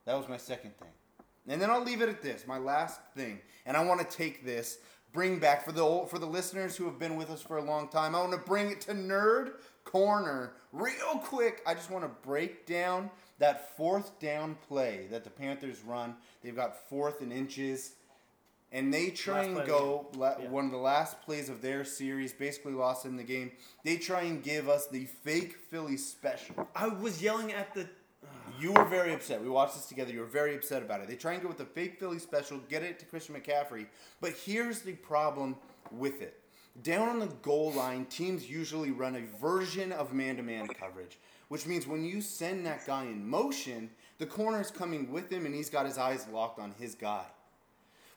That was my second thing. And then I'll leave it at this, my last thing. And I want to take this, bring back, for the old, for the listeners who have been with us for a long time, I want to bring it to Nerd Corner real quick. I just want to break down that fourth down play that the Panthers run. They've got fourth and inches. And they try and go, la- yeah. one of the last plays of their series, basically lost in the game. They try and give us the fake Philly special. I was yelling at the... You were very upset. We watched this together. You were very upset about it. They try and go with the fake Philly special, get it to Christian McCaffrey. But here's the problem with it. Down on the goal line, teams usually run a version of man-to-man coverage, which means when you send that guy in motion, the corner's coming with him and he's got his eyes locked on his guy.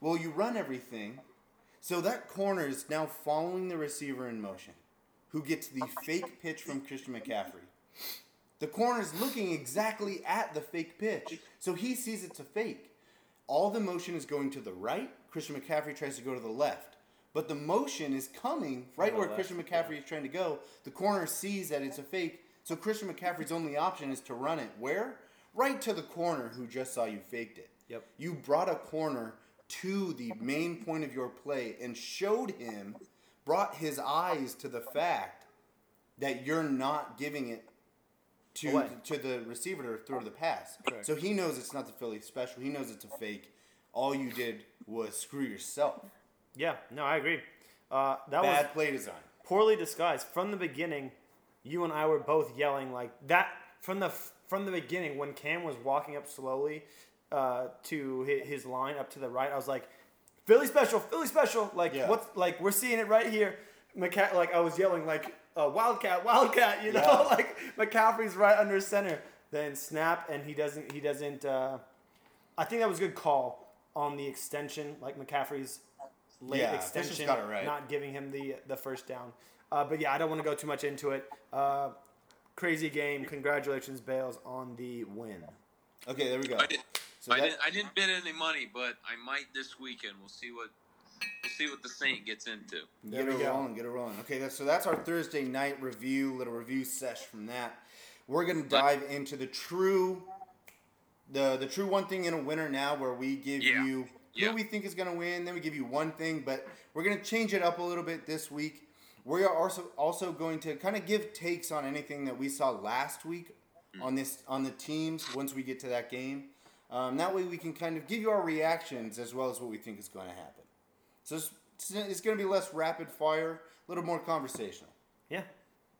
Well, you run everything, so that corner is now following the receiver in motion, who gets the fake pitch from Christian McCaffrey. The corner's looking exactly at the fake pitch, so he sees it's a fake. All the motion is going to the right. Christian McCaffrey tries to go to the left, but the motion is coming right where left. Christian McCaffrey yeah. is trying to go. The corner sees that it's a fake, so Christian McCaffrey's only option is to run it. Where? Right to the corner who just saw you faked it. Yep. You brought a corner to the main point of your play and showed him, brought his eyes to the fact that you're not giving it to away. to the receiver to throw the pass. Correct. So he knows it's not the Philly special. He knows it's a fake. All you did was screw yourself. Yeah, no, I agree. Uh, that Bad was play design. Poorly disguised. From the beginning, you and I were both yelling like that. From the from the beginning, when Cam was walking up slowly Uh, to his, his line up to the right, I was like, "Philly special, Philly special!" Like yeah. what's like we're seeing it right here. McCa- like I was yelling like uh, "Wildcat, Wildcat!" You know, yeah. like McCaffrey's right under center. Then snap, and he doesn't. He doesn't. Uh, I think that was a good call on the extension, like McCaffrey's late yeah, extension, got it right. not giving him the the first down. Uh, but yeah, I don't want to go too much into it. Uh, crazy game. Congratulations, Bales, on the win. Okay, there we go. So I, that, didn't, I didn't bid any money, but I might this weekend. We'll see what we'll see what the Saint gets into. Get it rolling, get it rolling. Okay, that's, so that's our Thursday night review, little review sesh from that. We're gonna dive but, into the true, the the true one thing in a winner now, where we give yeah, you who yeah. we think is gonna win, then we give you one thing, but we're gonna change it up a little bit this week. We are also also going to kind of give takes on anything that we saw last week mm. on this on the teams once we get to that game. Um, that way we can kind of give you our reactions as well as what we think is going to happen. So it's, it's going to be less rapid fire, a little more conversational. Yeah.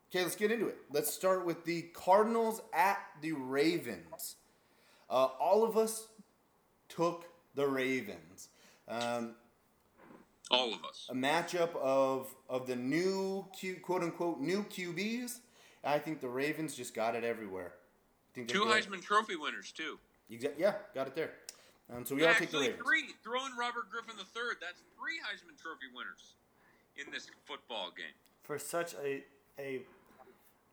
Okay, let's get into it. Let's start with the Cardinals at the Ravens. Uh, all of us took the Ravens. Um, all of us. A matchup of of the new, Q, quote-unquote, new Q Bs. I think the Ravens just got it everywhere. I think Two good. Heisman Trophy winners, too. Yeah, got it there. Um, so we yeah, all take the Ravens. Three, throwing Robert Griffin the third, that's three Heisman Trophy winners in this football game. For such a a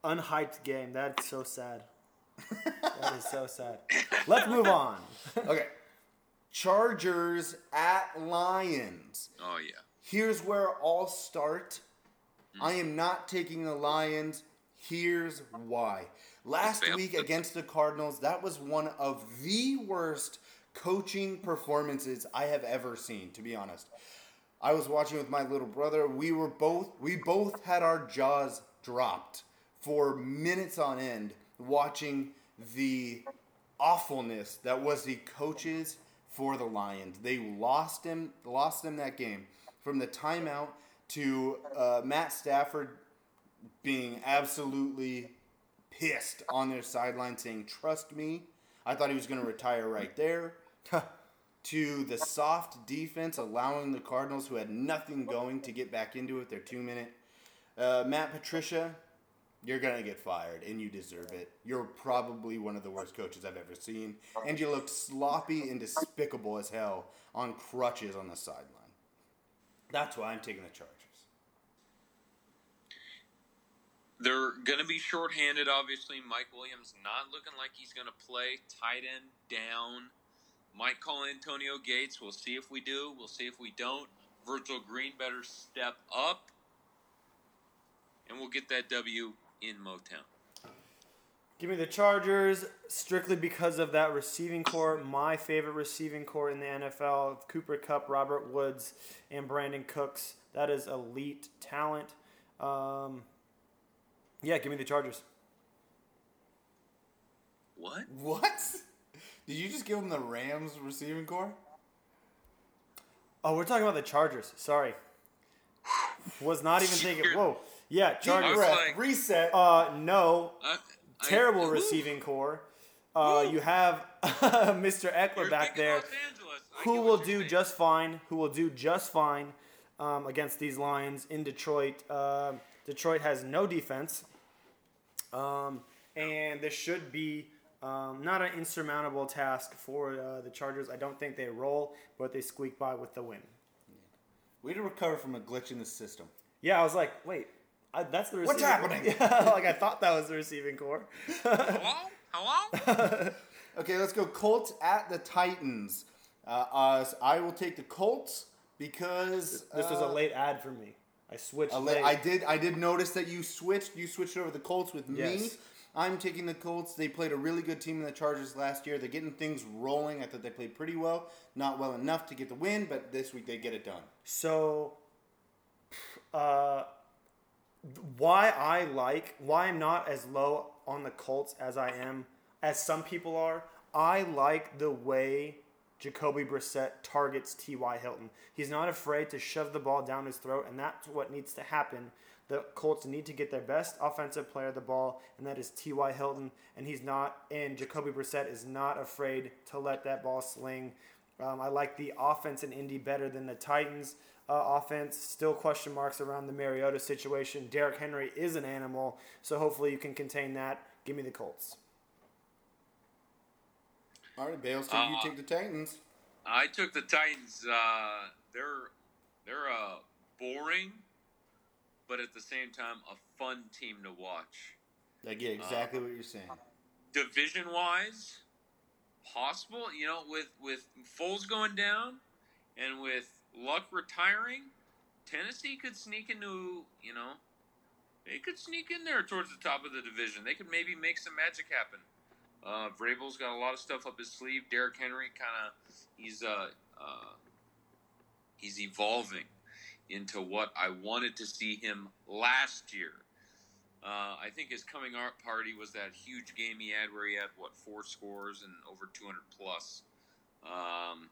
unhyped game, that's so sad. That is so sad. Let's move on. Okay. Chargers at Lions. Oh, yeah. Here's where I'll start. Mm. I am not taking the Lions. Here's why. Last week against the Cardinals, that was one of the worst coaching performances I have ever seen, to be honest. I was watching with my little brother. We were both we both had our jaws dropped for minutes on end watching the awfulness that was the coaches for the Lions. They lost him, lost them that game. From the timeout to uh, Matt Stafford being absolutely pissed on their sideline saying, "Trust me." I thought he was going to retire right there. To the soft defense allowing the Cardinals, who had nothing going, to get back into it. They're two-minute. Uh, Matt Patricia, you're going to get fired, and you deserve it. You're probably one of the worst coaches I've ever seen. And you looked sloppy and despicable as hell on crutches on the sideline. That's why I'm taking the Chargers. They're going to be shorthanded, obviously. Mike Williams not looking like he's going to play. Tight end down. Might call Antonio Gates. We'll see if we do. We'll see if we don't. Virgil Green better step up, and we'll get that W in Motown. Give me the Chargers, strictly because of that receiving core, my favorite receiving core in the N F L, Cooper Kupp, Robert Woods, and Brandon Cooks. That is elite talent. Um, yeah, give me the Chargers. What? What? Did you just give them the Rams receiving core? Oh, we're talking about the Chargers. Sorry. Was not even thinking. Whoa. Yeah, Chargers. Like, reset. Uh, no. Uh, Terrible I, receiving core. Uh, you have Mister Eckler back there, who will do saying. just fine. Who will do just fine um, against these Lions in Detroit. Uh, Detroit has no defense, um, and this should be um, not an insurmountable task for uh, the Chargers. I don't think they roll, but they squeak by with the win. We had to recover from a glitch in the system. Yeah, I was like, wait. I, that's the receiving What's happening? Yeah, like I thought that was the receiving core. Hello? Hello? Okay, let's go Colts at the Titans. Uh, uh, so I will take the Colts because uh, this was a late ad for me. I switched. A late, late. I did. I did notice that you switched. You switched over the Colts with yes. me. I'm taking the Colts. They played a really good team in the Chargers last year. They're getting things rolling. I thought they played pretty well. Not well enough to get the win, but this week they get it done. So, uh. Why I like, why I'm not as low on the Colts as I am, as some people are, I like the way Jacoby Brissett targets T Y. Hilton. He's not afraid to shove the ball down his throat, and that's what needs to happen. The Colts need to get their best offensive player the ball, and that is T Y. Hilton, and he's not, and Jacoby Brissett is not afraid to let that ball sling. Um, I like the offense in Indy better than the Titans. Uh, offense, still question marks around the Mariota situation. Derrick Henry is an animal, so hopefully you can contain that. Give me the Colts. All right, Bale, so uh, you take the Titans. I took the Titans. Uh, they're they're uh, boring, but at the same time, a fun team to watch. I get exactly uh, what you're saying. Division-wise, possible, you know, with, with Foles going down and with Luck retiring, Tennessee could sneak into, you know, they could sneak in there towards the top of the division. They could maybe make some magic happen. Uh, Vrabel's got a lot of stuff up his sleeve. Derrick Henry kind of, he's uh, uh, he's evolving into what I wanted to see him last year. Uh, I think his coming out party was that huge game he had where he had, what, four scores and over two hundred plus. Um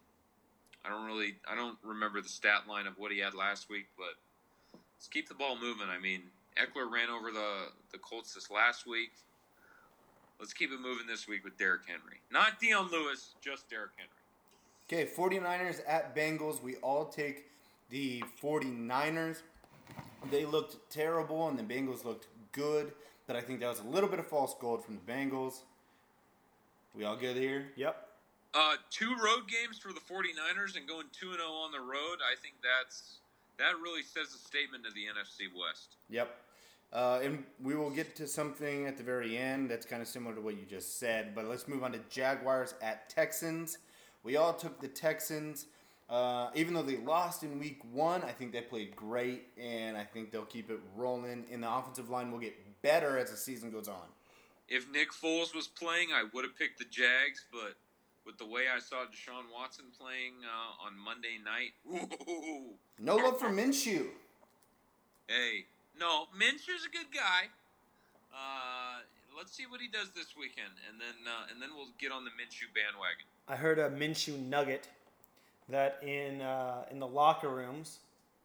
I don't really, I don't remember the stat line of what he had last week, but let's keep the ball moving. I mean, Eckler ran over the, the Colts this last week. Let's keep it moving this week with Derrick Henry. Not Dion Lewis, just Derrick Henry. Okay, 49ers at Bengals. We all take the 49ers. They looked terrible, and the Bengals looked good, but I think that was a little bit of false gold from the Bengals. We all good here? Yep. Uh, two road games for the 49ers and going two and oh on the road, I think that's that really says a statement to the N F C West. Yep. Uh, and we will get to something at the very end that's kind of similar to what you just said, but let's move on to Jaguars at Texans. We all took the Texans. Uh, even though they lost in week one, I think they played great, and I think they'll keep it rolling. And the offensive line will get better as the season goes on. If Nick Foles was playing, I would have picked the Jags, but with the way I saw Deshaun Watson playing uh, on Monday night. Ooh. No love for Minshew. Hey. No, Minshew's a good guy. Uh, let's see what he does this weekend, and then uh, and then we'll get on the Minshew bandwagon. I heard a Minshew nugget that in, uh, in the locker rooms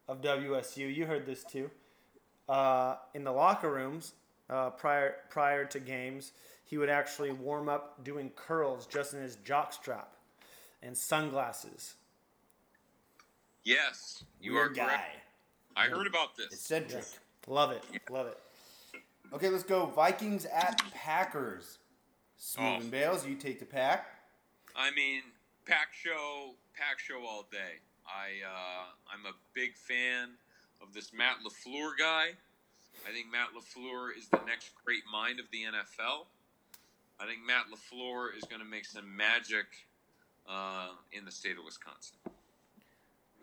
of W S U, you heard this too, uh, in the locker rooms uh, prior prior to games, he would actually warm up doing curls just in his jockstrap and sunglasses. Yes, you Weird are guy. correct. I heard about this. Eccentric. Yes. Love it. Yeah. Love it. Okay, let's go. Vikings at Packers. Smooth and Bales, you take the Pack. I mean, Pack show, Pack show all day. I uh, I'm a big fan of this Matt LaFleur guy. I think Matt LaFleur is the next great mind of the N F L. I think Matt LaFleur is going to make some magic uh, in the state of Wisconsin.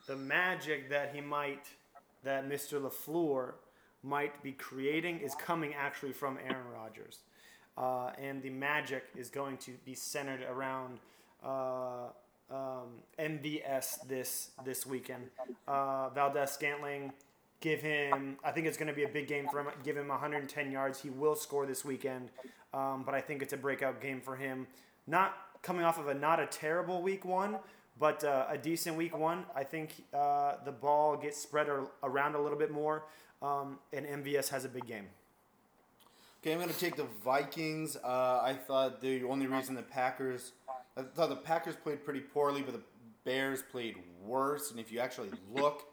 the magic that he might, that Mister LaFleur might be creating is coming actually from Aaron Rodgers. Uh, and the magic is going to be centered around uh, um, M V S this this weekend. Uh, Valdes-Scantling, give him, I think it's going to be a big game for him. Give him one hundred ten yards. He will score this weekend, um, but I think it's a breakout game for him. Not coming off of a not a terrible week one, but uh, a decent week one. I think uh, the ball gets spread ar- around a little bit more, um, and M V S has a big game. Okay, I'm going to take the Vikings. Uh, I thought the only reason the Packers – I thought the Packers played pretty poorly, but the Bears played worse. And if you actually look,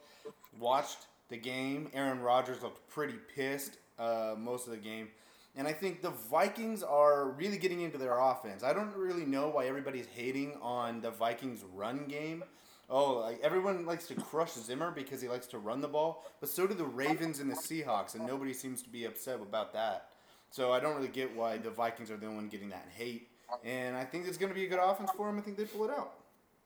watched the game, Aaron Rodgers looked pretty pissed uh, most of the game. And I think the Vikings are really getting into their offense. I don't really know why everybody's hating on the Vikings' run game. Oh, like everyone likes to crush Zimmer because he likes to run the ball, but so do the Ravens and the Seahawks, and nobody seems to be upset about that. So I don't really get why the Vikings are the one getting that hate. And I think it's going to be a good offense for them. I think they pull it out.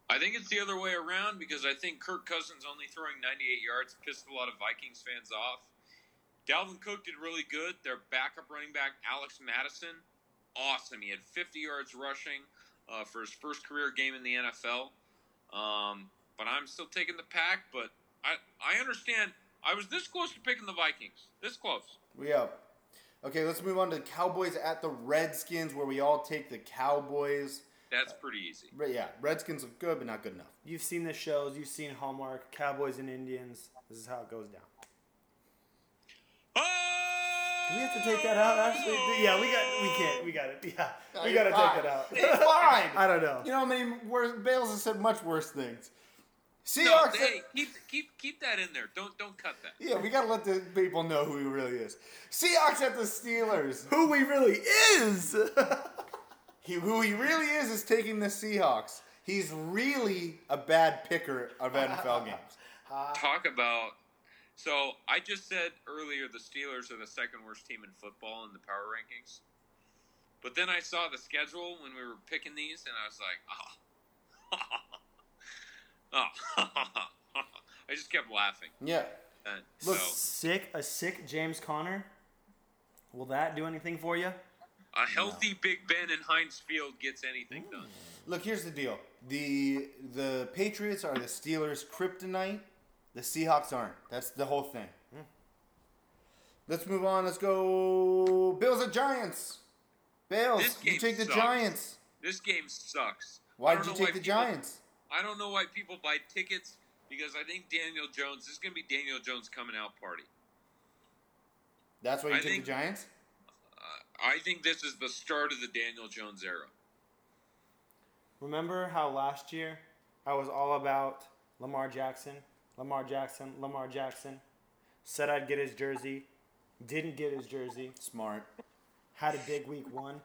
I think it's the other way around because I think Kirk Cousins only throwing ninety-eight yards pissed a lot of Vikings fans off. Dalvin Cook did really good. Their backup running back, Alex Madison, awesome. He had fifty yards rushing uh, for his first career game in the N F L. Um, but I'm still taking the Pack. But I, I understand. I was this close to picking the Vikings. This close. We up. Okay, let's move on to the Cowboys at the Redskins, where we all take the Cowboys. That's pretty easy. Uh, yeah, Redskins look good, but not good enough. You've seen the shows. You've seen Hallmark, Cowboys and Indians. This is how it goes down. Oh! Do we have to take that out, actually? Yeah, we got. We can't. We got it. Yeah, no, we got to take it out. It's fine. I don't know. You know how many worse, Bales has said much worse things. Seahawks. No, hey, keep keep keep that in there. Don't don't cut that. Yeah, we gotta let the people know who he really is. Seahawks at the Steelers. Who he really is. he who he really is is taking the Seahawks. He's really a bad picker of N F L games. Talk about. So I just said earlier the Steelers are the second worst team in football in the power rankings, but then I saw the schedule when we were picking these, and I was like, ah. Oh. Oh, I just kept laughing. Yeah. Uh, so. Look, sick, a sick James Conner. Will that do anything for you? A healthy no. Big Ben in Heinz Field gets anything Ooh. done. Look, here's the deal. The the Patriots are the Steelers' kryptonite. The Seahawks aren't. That's the whole thing. Mm. Let's move on. Let's go Bills at Giants. Bills, you take sucks. the Giants. This game sucks. Why did you take the Giants? I don't know why people buy tickets, because I think Daniel Jones, this is going to be Daniel Jones coming out party. That's why you I took think, the Giants? Uh, I think this is the start of the Daniel Jones era. Remember how last year I was all about Lamar Jackson, Lamar Jackson, Lamar Jackson, said I'd get his jersey, didn't get his jersey. Smart. Had a big week one.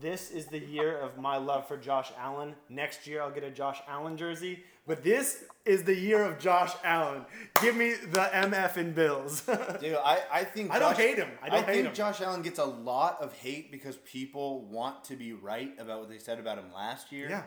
This is the year of my love for Josh Allen. Next year, I'll get a Josh Allen jersey. But this is the year of Josh Allen. Give me the M F and Bills. Dude, I, I think Josh, I don't hate him. I don't I hate think him. Josh Allen gets a lot of hate because people want to be right about what they said about him last year. Yeah.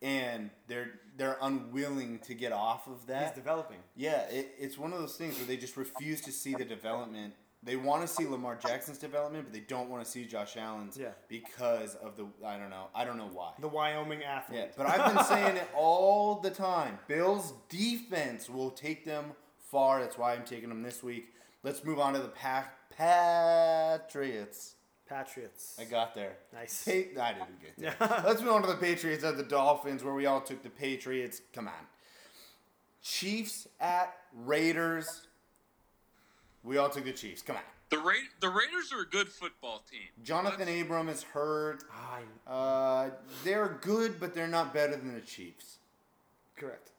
And they're they're unwilling to get off of that. He's developing. Yeah, it, it's one of those things where they just refuse to see the development. They want to see Lamar Jackson's development, but they don't want to see Josh Allen's yeah. because of the I don't know I don't know why the Wyoming athlete. Yeah, but I've been saying it all the time. Bills defense will take them far. That's why I'm taking them this week. Let's move on to the pa- Patriots. Patriots. I got there. Nice. Pa- I didn't get there. Let's move on to the Patriots at the Dolphins, where we all took the Patriots. Come on. Chiefs at Raiders. We all took the Chiefs. Come on. The Ra- the Raiders are a good football team. Jonathan Let's... Abram is hurt. Uh, they're good, but they're not better than the Chiefs. Correct.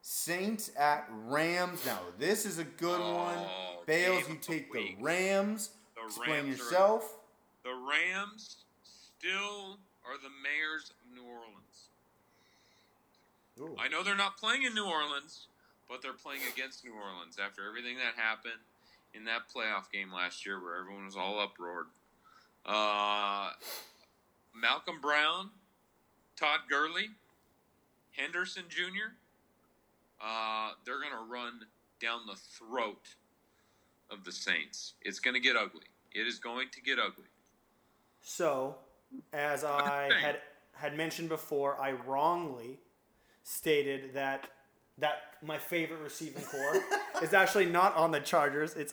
Saints at Rams. Now, this is a good oh, one. Bales, you take the, the Rams. The Explain Rams yourself. Are... The Rams still are the mayors of New Orleans. Ooh. I know they're not playing in New Orleans, but they're playing against New Orleans after everything that happened in that playoff game last year where everyone was all uproared. Uh, Malcolm Brown, Todd Gurley, Henderson Junior Uh, they're going to run down the throat of the Saints. It's going to get ugly. It is going to get ugly. So, as I had had mentioned before, I wrongly stated that that my favorite receiving core is actually not on the Chargers. It's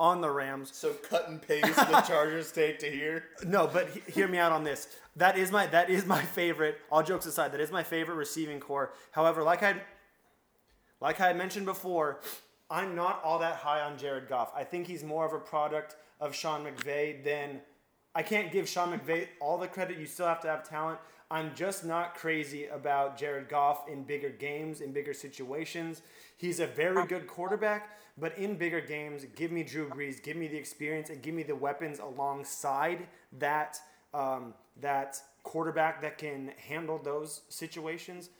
on the Rams. So cut and paste the Chargers take to here. No, but he, hear me out on this. That is my that is my favorite. All jokes aside, that is my favorite receiving core. However, like I like I had mentioned before, I'm not all that high on Jared Goff. I think he's more of a product of Sean McVay than I can't give Sean McVay all the credit. You still have to have talent. I'm just not crazy about Jared Goff in bigger games, in bigger situations. He's a very good quarterback, but in bigger games, give me Drew Brees, give me the experience, and give me the weapons alongside that um, that quarterback that can handle those situations.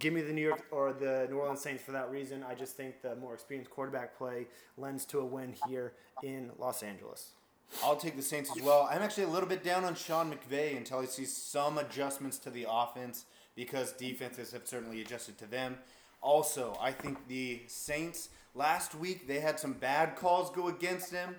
Give me the New York or the New Orleans Saints for that reason. I just think the more experienced quarterback play lends to a win here in Los Angeles. I'll take the Saints as well. I'm actually a little bit down on Sean McVay until he sees some adjustments to the offense because defenses have certainly adjusted to them. Also, I think the Saints, last week they had some bad calls go against them,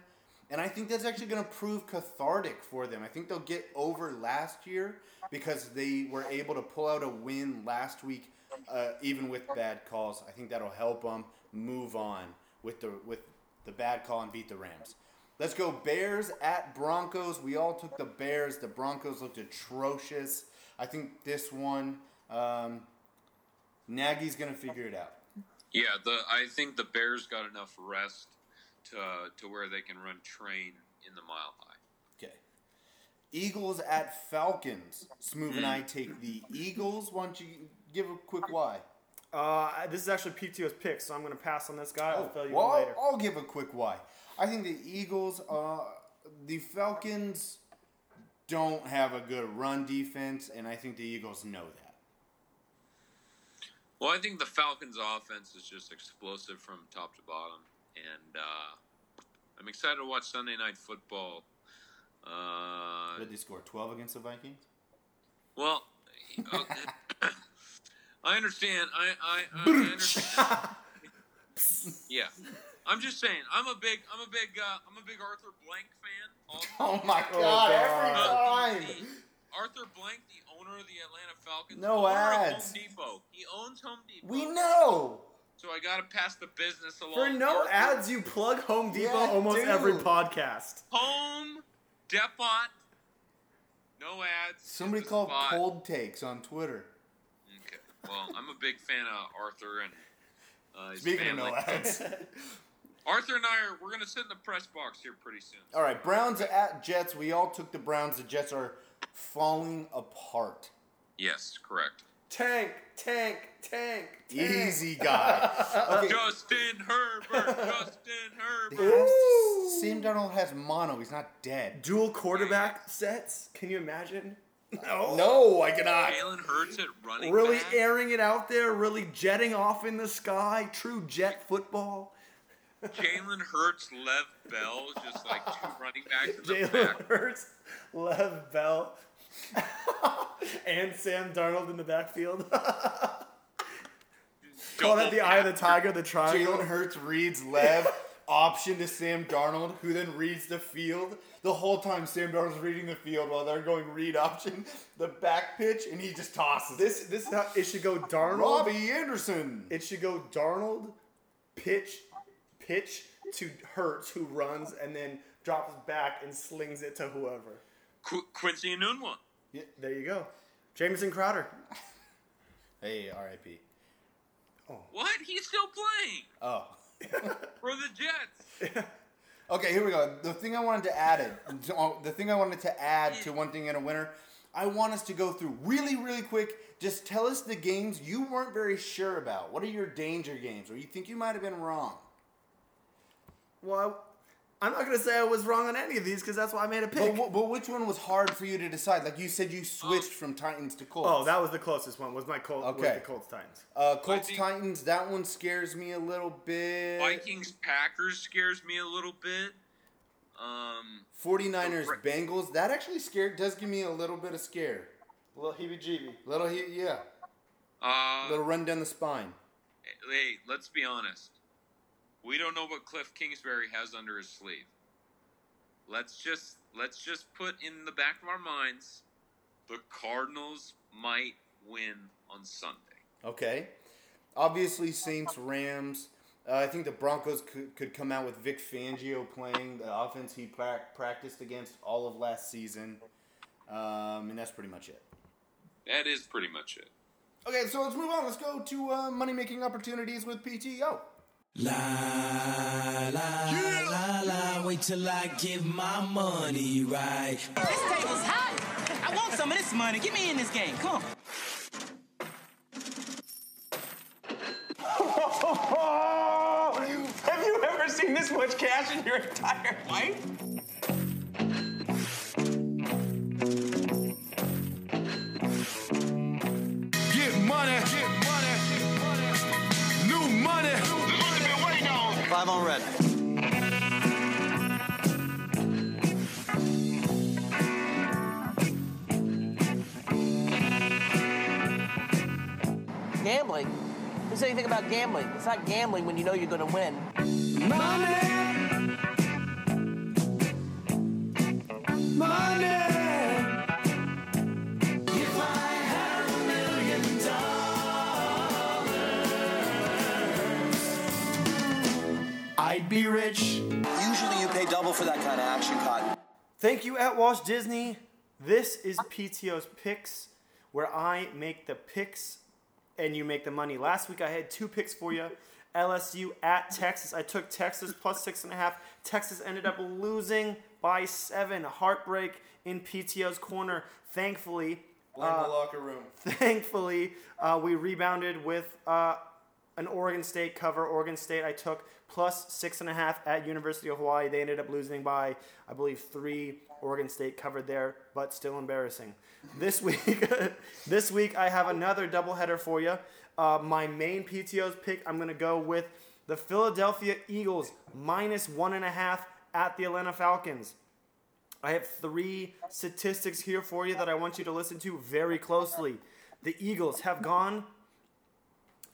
and I think that's actually going to prove cathartic for them. I think they'll get over last year because they were able to pull out a win last week uh, even with bad calls. I think that'll help them move on with the, with the bad call and beat the Rams. Let's go Bears at Broncos. We all took the Bears. The Broncos looked atrocious. I think this one, um, Nagy's going to figure it out. Yeah, the I think the Bears got enough rest to to where they can run train in the mile high. Okay. Eagles at Falcons. Smoove and I take the Eagles. Why don't you give a quick why? Uh, this is actually P T O's pick, so I'm going to pass on this guy. Oh, I'll tell you well, later. I'll give a quick why. I think the Eagles, uh, the Falcons don't have a good run defense, and I think the Eagles know that. Well, I think the Falcons' offense is just explosive from top to bottom, and uh, I'm excited to watch Sunday Night Football. Uh, Did they score twelve against the Vikings? Well, okay. I understand. I, I, I, I understand. Yeah. I'm just saying. I'm a big. I'm a big. Uh, I'm a big Arthur Blank fan. Also. Oh my God! Uh, every time. Arthur Blank, the owner of the Atlanta Falcons. No ads. Home Depot. He owns Home Depot. We know. So I gotta pass the business along. For no Arthur. Ads, you plug Home Depot yeah, almost dude. Every podcast. Home Depot. No ads. Somebody called Cold Takes on Twitter. Okay. Well, I'm a big fan of Arthur and uh, his Speaking family. Speaking of no ads. Arthur and I are, we're going to sit in the press box here pretty soon. All right, Browns at Jets. We all took the Browns. The Jets are falling apart. Yes, correct. Tank, tank, tank, tank. Easy guy. Okay. Justin Herbert, Justin Herbert. Sam Darnold has mono. He's not dead. Dual quarterback sets? Can you imagine? No. No, I cannot. Jalen Hurts at running Really back. Airing it out there, really jetting off in the sky. True jet football. Jalen Hurts, Lev Bell, just like two running backs in the back. Jalen Hurts, Lev Bell, and Sam Darnold in the backfield. Call that the eye of the tiger, the triangle. Jalen Hurts reads Lev, option to Sam Darnold, who then reads the field. The whole time Sam Darnold's reading the field while they're going read option, the back pitch, and he just tosses. This, this is how it should go. Darnold, Robbie Anderson. It should go Darnold, pitch. Pitch to Hurts, who runs and then drops back and slings it to whoever. Qu- Quincy Enunwa. Yeah, there you go. Jamison Crowder. Hey, R I P. Oh. What? He's still playing. Oh. For the Jets. Yeah. Okay, here we go. The thing I wanted to add it. The thing I wanted to add to one thing in a winner. I want us to go through really, really quick. Just tell us the games you weren't very sure about. What are your danger games, or you think you might have been wrong? Well, I'm not going to say I was wrong on any of these because that's why I made a pick. But, but which one was hard for you to decide? Like you said, you switched oh. from Titans to Colts. Oh, that was the closest one. Was my Colts? Okay. Was the Colts Titans? Uh, Colts Titans. That one scares me a little bit. Vikings Packers scares me a little bit. Um, 49ers Ra- Bengals. That actually scared. Does give me a little bit of scare. A little heebie-jeebie. Little he- yeah. Uh, a little run down the spine. hey, let's be honest. We don't know what Cliff Kingsbury has under his sleeve. Let's just let's just put in the back of our minds, the Cardinals might win on Sunday. Okay. Obviously, Saints, Rams. Uh, I think the Broncos could, could come out with Vic Fangio playing the offense he pra- practiced against all of last season. Um, and that's pretty much it. That is pretty much it. Okay, so let's move on. Let's go to uh, money-making opportunities with P T O. La, la, yeah. la, la, wait till I give my money right. This table's hot. I want some of this money. Get me in this game. Come on. Have you ever seen this much cash in your entire life? Get money, get money, new money. Money been waiting on. Five on red. Gambling. Who said anything about gambling? It's not gambling when you know you're going to win. Money! Money! If I had a million dollars, I'd be rich. Usually you pay double for that kind of action, Cotton. Thank you, at Walt Disney. This is P T O's Picks, where I make the picks and you make the money. Last week I had two picks for you. L S U at Texas. I took Texas plus six and a half. Texas ended up losing by seven. Heartbreak in P T O's corner. Thankfully, blame uh, the locker room. Thankfully, uh, we rebounded with uh, an Oregon State cover. Oregon State I took plus six and a half at University of Hawaii. They ended up losing by, I believe, three. Oregon State covered there, but still embarrassing. This week, this week I have another doubleheader for you. Uh, my main P T O's pick, I'm going to go with the Philadelphia Eagles minus one and a half at the Atlanta Falcons. I have three statistics here for you that I want you to listen to very closely. The Eagles have gone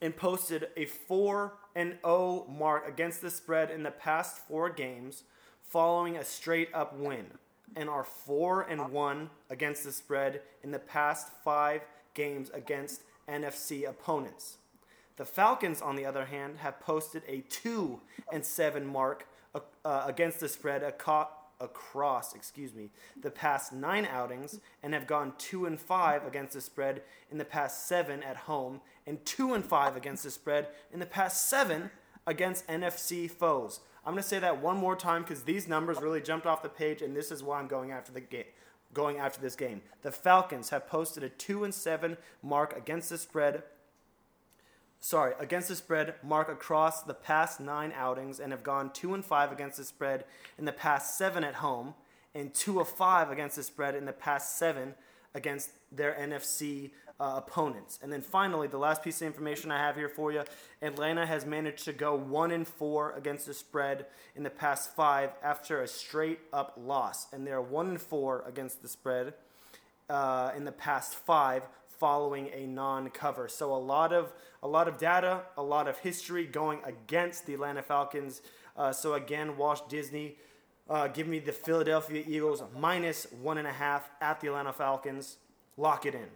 and posted a four and oh mark against the spread in the past four games following a straight-up win, and are four and one against the spread in the past five games against N F C opponents. The Falcons, on the other hand, have posted a two and seven mark uh, against the spread aco- across excuse me, the past nine outings, and have gone two and five against the spread in the past seven at home, and two and five against the spread in the past seven against N F C foes. I'm going to say that one more time because these numbers really jumped off the page, and this is why I'm going after the game, going after this game. The Falcons have posted a two and seven mark against the spread, sorry, against the spread mark across the past nine outings, and have gone two and five against the spread in the past seven at home, and two and five against the spread in the past seven against their N F C uh, opponents. And then finally, the last piece of information I have here for you, Atlanta has managed to go one and four against the spread in the past five after a straight-up loss. And they're one and four against the spread uh, in the past five following a non-cover. So a lot of a lot of data, a lot of history going against the Atlanta Falcons. Uh, so again, Walt Disney, Uh, give me the Philadelphia Eagles minus one and a half at the Atlanta Falcons. Lock it in.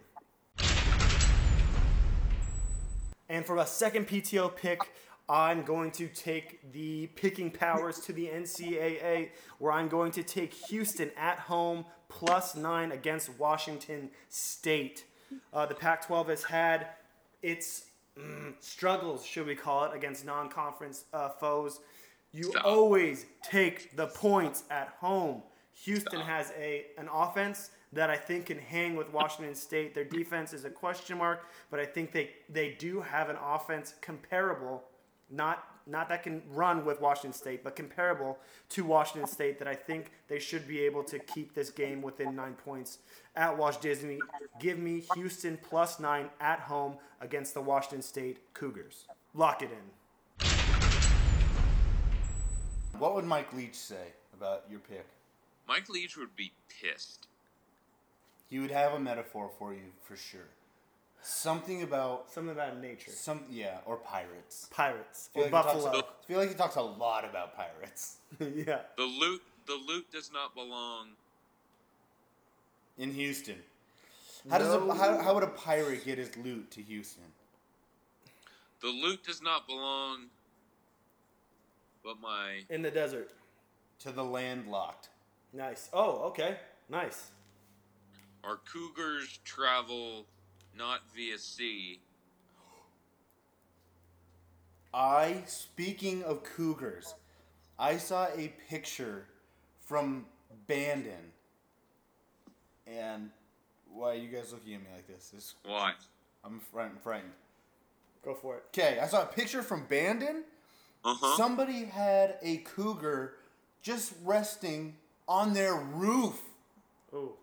And for a second P T O pick, I'm going to take the picking powers to the N C double A, where I'm going to take Houston at home plus nine against Washington State. Uh, the Pac twelve has had its mm, struggles, should we call it, against non-conference uh, foes. You Stop. always take the points at home. Houston Stop. has a an offense that I think can hang with Washington State. Their defense is a question mark, but I think they, they do have an offense comparable, not not that can run with Washington State, but comparable to Washington State, that I think they should be able to keep this game within nine points at Walt Disney. Give me Houston plus nine at home against the Washington State Cougars. Lock it in. What would Mike Leach say about your pick? Mike Leach would be pissed. He would have a metaphor for you, for sure. Something about something about nature. Some yeah, or pirates. Pirates or like buffalo. Talks, I feel like he talks a lot about pirates. Yeah. The loot, the loot does not belong in Houston. How no. does a, how how would a pirate get his loot to Houston? The loot does not belong, but my in the desert to the landlocked. Nice. Oh, okay. Nice. Our cougars travel not via sea. I, speaking of cougars, I saw a picture from Bandon. And why are you guys looking at me like this? This why? I'm frightened. frightened. Go for it. Okay, I saw a picture from Bandon. Uh-huh. Somebody had a cougar just resting on their roof. Ooh.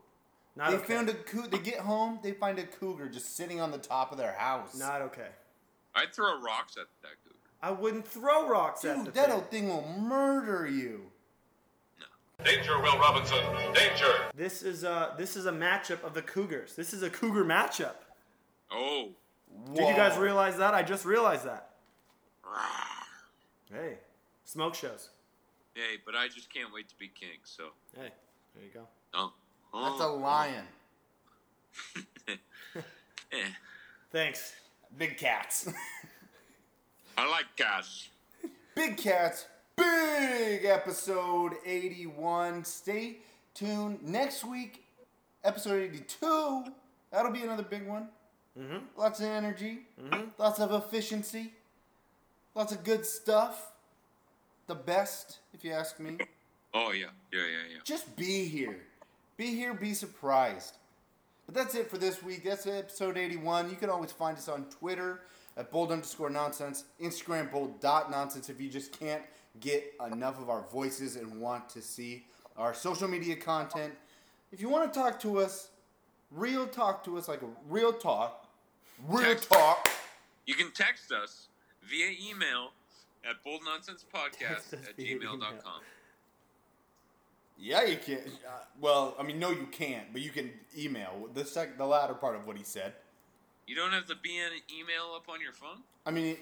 Not they okay. found a cou- They get home. They find a cougar just sitting on the top of their house. Not okay. I'd throw rocks at that cougar. I wouldn't throw rocks Dude, at the that thing. old thing will murder you. No. Danger, Will Robinson. Danger. This is a this is a matchup of the cougars. This is a cougar matchup. Oh. Whoa. Did you guys realize that? I just realized that. Hey, smoke shows. Hey, but I just can't wait to be king. So. Hey, there you go. Oh. That's a lion. Thanks. Big cats. I like cats. Big cats. Big episode eighty-one. Stay tuned. Next week, episode eighty-two. That'll be another big one. Mm-hmm. Lots of energy. Mm-hmm. Lots of efficiency. Lots of good stuff. The best, if you ask me. Oh, yeah. Yeah, yeah, yeah. Just be here. Be here, be surprised. But that's it for this week. That's episode eighty-one. You can always find us on Twitter at bold underscore nonsense, Instagram bold dot nonsense if you just can't get enough of our voices and want to see our social media content. If you want to talk to us, real talk to us, like a real talk, real text. talk. You can text us via email at boldnonsensepodcast at gmail dot com. Yeah, you can. Uh, well, I mean, no, you can't, but you can email the sec- the latter part of what he said. You don't have to be an email up on your phone? I mean,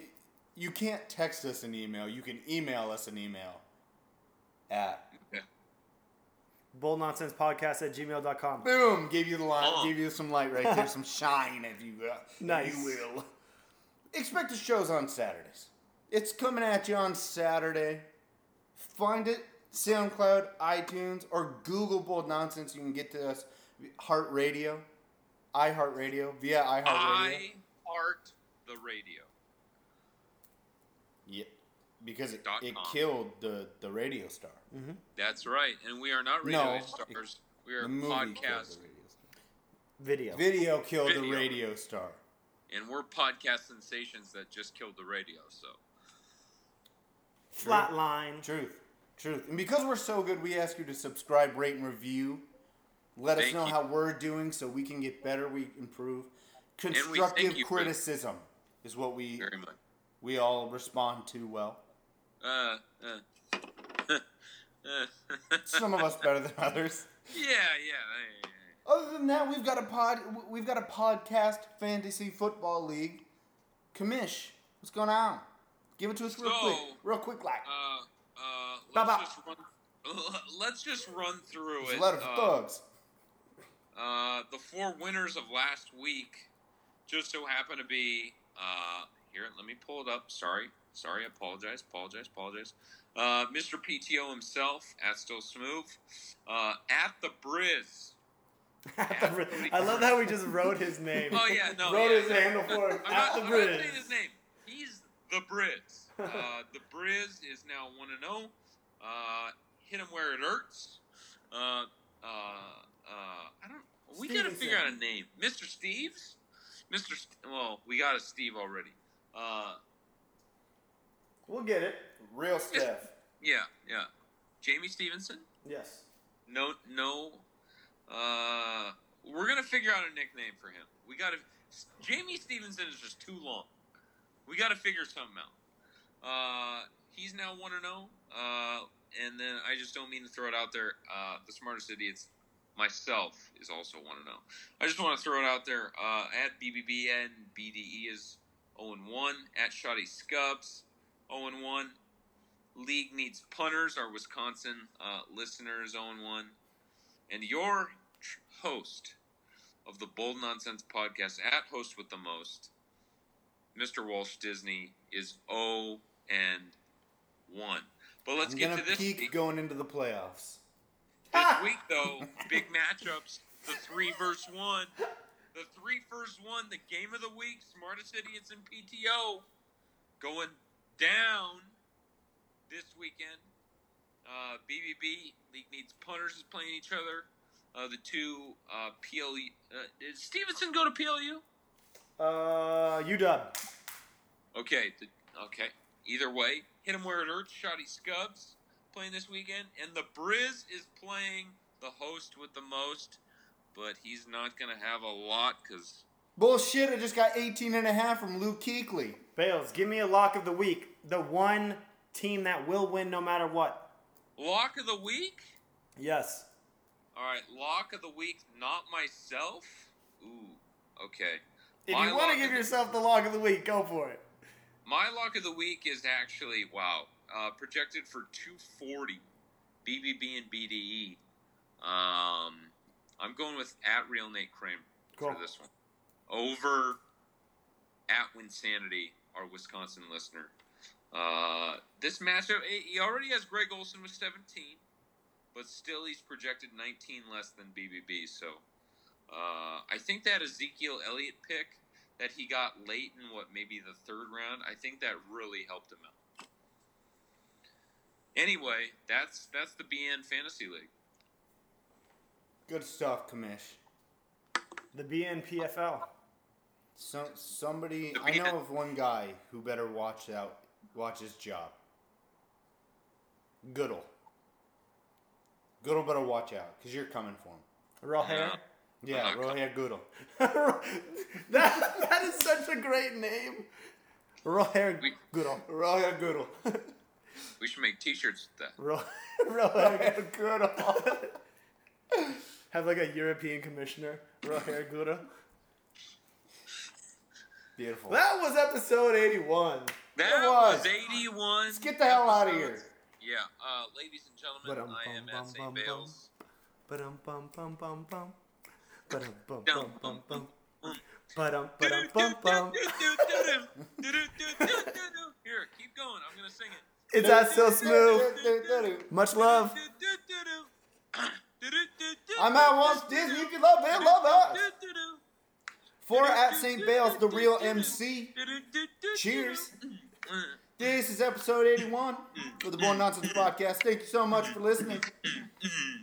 you can't text us an email. You can email us an email at yeah. boldnonsensepodcast at gmail dot com. Boom! Gave you the line. Oh. Gave you some light right there. Some shine, if you, uh, nice. if you will. Expect the shows on Saturdays. It's coming at you on Saturday. Find it. SoundCloud, iTunes, or Google Bold Nonsense. You can get to us. Heart Radio, iHeart Radio, via iHeart Radio. iHeart the radio. Yeah, because it, it killed the, the radio star. Mm-hmm. That's right, and we are not radio no, stars. It, we are podcast. Video. Video killed video. the radio star. And we're podcast sensations that just killed the radio. So. Flatline. Truth. Truth. And because we're so good, we ask you to subscribe, rate, and review. Let thank us know you. how we're doing so we can get better, we improve. Constructive we criticism for, is what we very much. we all respond to well. Uh, uh, uh, Some of us better than others. Yeah, yeah, yeah, yeah. Other than that, we've got a pod we've got a podcast fantasy football league. Commish, what's going on? Give it to us real so, quick. Real quick like uh Uh, let's, bah, bah. Just run, let's just run through There's it. A lot of uh, thugs. Uh, the four winners of last week just so happen to be uh, here. Let me pull it up. Sorry, sorry. Apologize. Apologize. Apologize. Uh, Mister P T O himself at Still Smooth uh, at the Briz. At the Briz. I love how we just wrote his name. Oh yeah, no, wrote yeah, his yeah. name before at not, the Briz. I'm not saying his name. He's the Briz. Uh, the Briz is now one and oh. Uh, hit him where it hurts. Uh, uh, uh, I don't. We got to figure out a name. Mister Steve's? Mister St- well, we got a Steve already. Uh, we'll get it. Real Steph. Yeah, yeah. Jamie Stevenson? Yes. No, no. Uh, we're going to figure out a nickname for him. We got to. Jamie Stevenson is just too long. We got to figure something out. Uh, he's now one and oh, uh, and then I just don't mean to throw it out there. Uh, the smartest idiot's myself is also one and zero. I just want to throw it out there. Uh, at B B B N B D E is zero and one. At Shoddy Scubs zero and one. League needs punters. Our Wisconsin uh, listeners zero and one. And your host of the Bold Nonsense Podcast, at Host with the Most, Mister Walt Disney, is zero and one. But let's I'm get to this peak week. Going into the playoffs. This week, though, big matchups, the three versus one, the three versus one, the game of the week, smartest idiots in P T O going down this weekend. Uh, B B B, League Needs Punters, is playing each other. Uh, the two, uh, P L U. Uh, did Stevenson go to P L U? Uh, U W. Okay, the, okay. Either way, hit him where it hurts. Shoddy Scubs playing this weekend, and the Briz is playing the host with the most, but he's not going to have a lot because bullshit. I just got eighteen and a half from Luke Kuechly. Bales, give me a lock of the week. The one team that will win no matter what. Lock of the week? Yes. All right, lock of the week, not myself. Ooh, okay. If my you want to give yourself the lock of the week, go for it. My lock of the week is actually, wow, uh, projected for two forty, B B B and B D E. Um, I'm going with at Real Nate Kramer cool. for this one. Over at Winsanity, our Wisconsin listener. Uh, this matchup, he already has Greg Olson with seventeen. But still, he's projected nineteen less than B B B. So uh, I think that Ezekiel Elliott pick that he got late in what, maybe the third round, I think that really helped him out. Anyway, that's that's the B N Fantasy League. Good stuff, Kamish. The B N P F L. So, somebody, the B N- I know of one guy who better watch out, watch his job. Goodell. Goodell better watch out, because you're coming for him. Raw hair? Yeah, raw hair Goodell. that, that is such a great name. Raw hair Goodell. Raw hair Goodell. We should make t-shirts with that. Raw, raw hair Goodell. Have like a European commissioner. Raw hair Goodell. Beautiful. That was episode eighty-one. That was. was eighty-one. Let's get the hell out of here. Yeah, uh, ladies and gentlemen, ba-dum, I am bum, at Saint Bale's. Ba-dum, bum, bum, bum, bum. Ba-dum, bum, bum, bum, bum. Ba-dum, ba-dum, bum, bum. Here, keep going. I'm going to sing it. It's That's So Smooth. Much love. I'm at Walt Disney. If you love them, love us. For at Saint Bale's, the real M C. Cheers. This is episode eighty-one of the Bold Nonsense Podcast. Thank you so much for listening.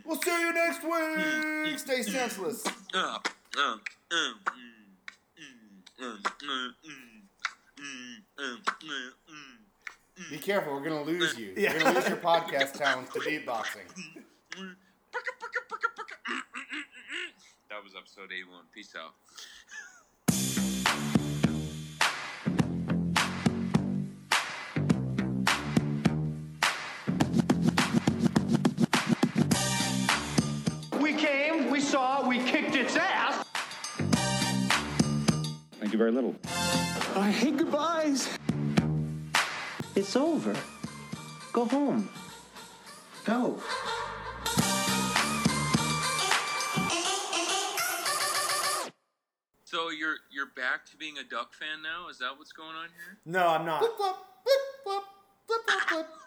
We'll see you next week. Stay senseless. Be careful, we're going to lose you. We're going to lose your podcast talents to beatboxing. That was episode eighty-one. Peace out. We saw, we kicked its ass. Thank you very little. I hate goodbyes. It's over. Go home. Go. So you're you're back to being a Duck fan now? Is that what's going on here? No, I'm not. Flip, flop, flip, flop, flip, flop, flip.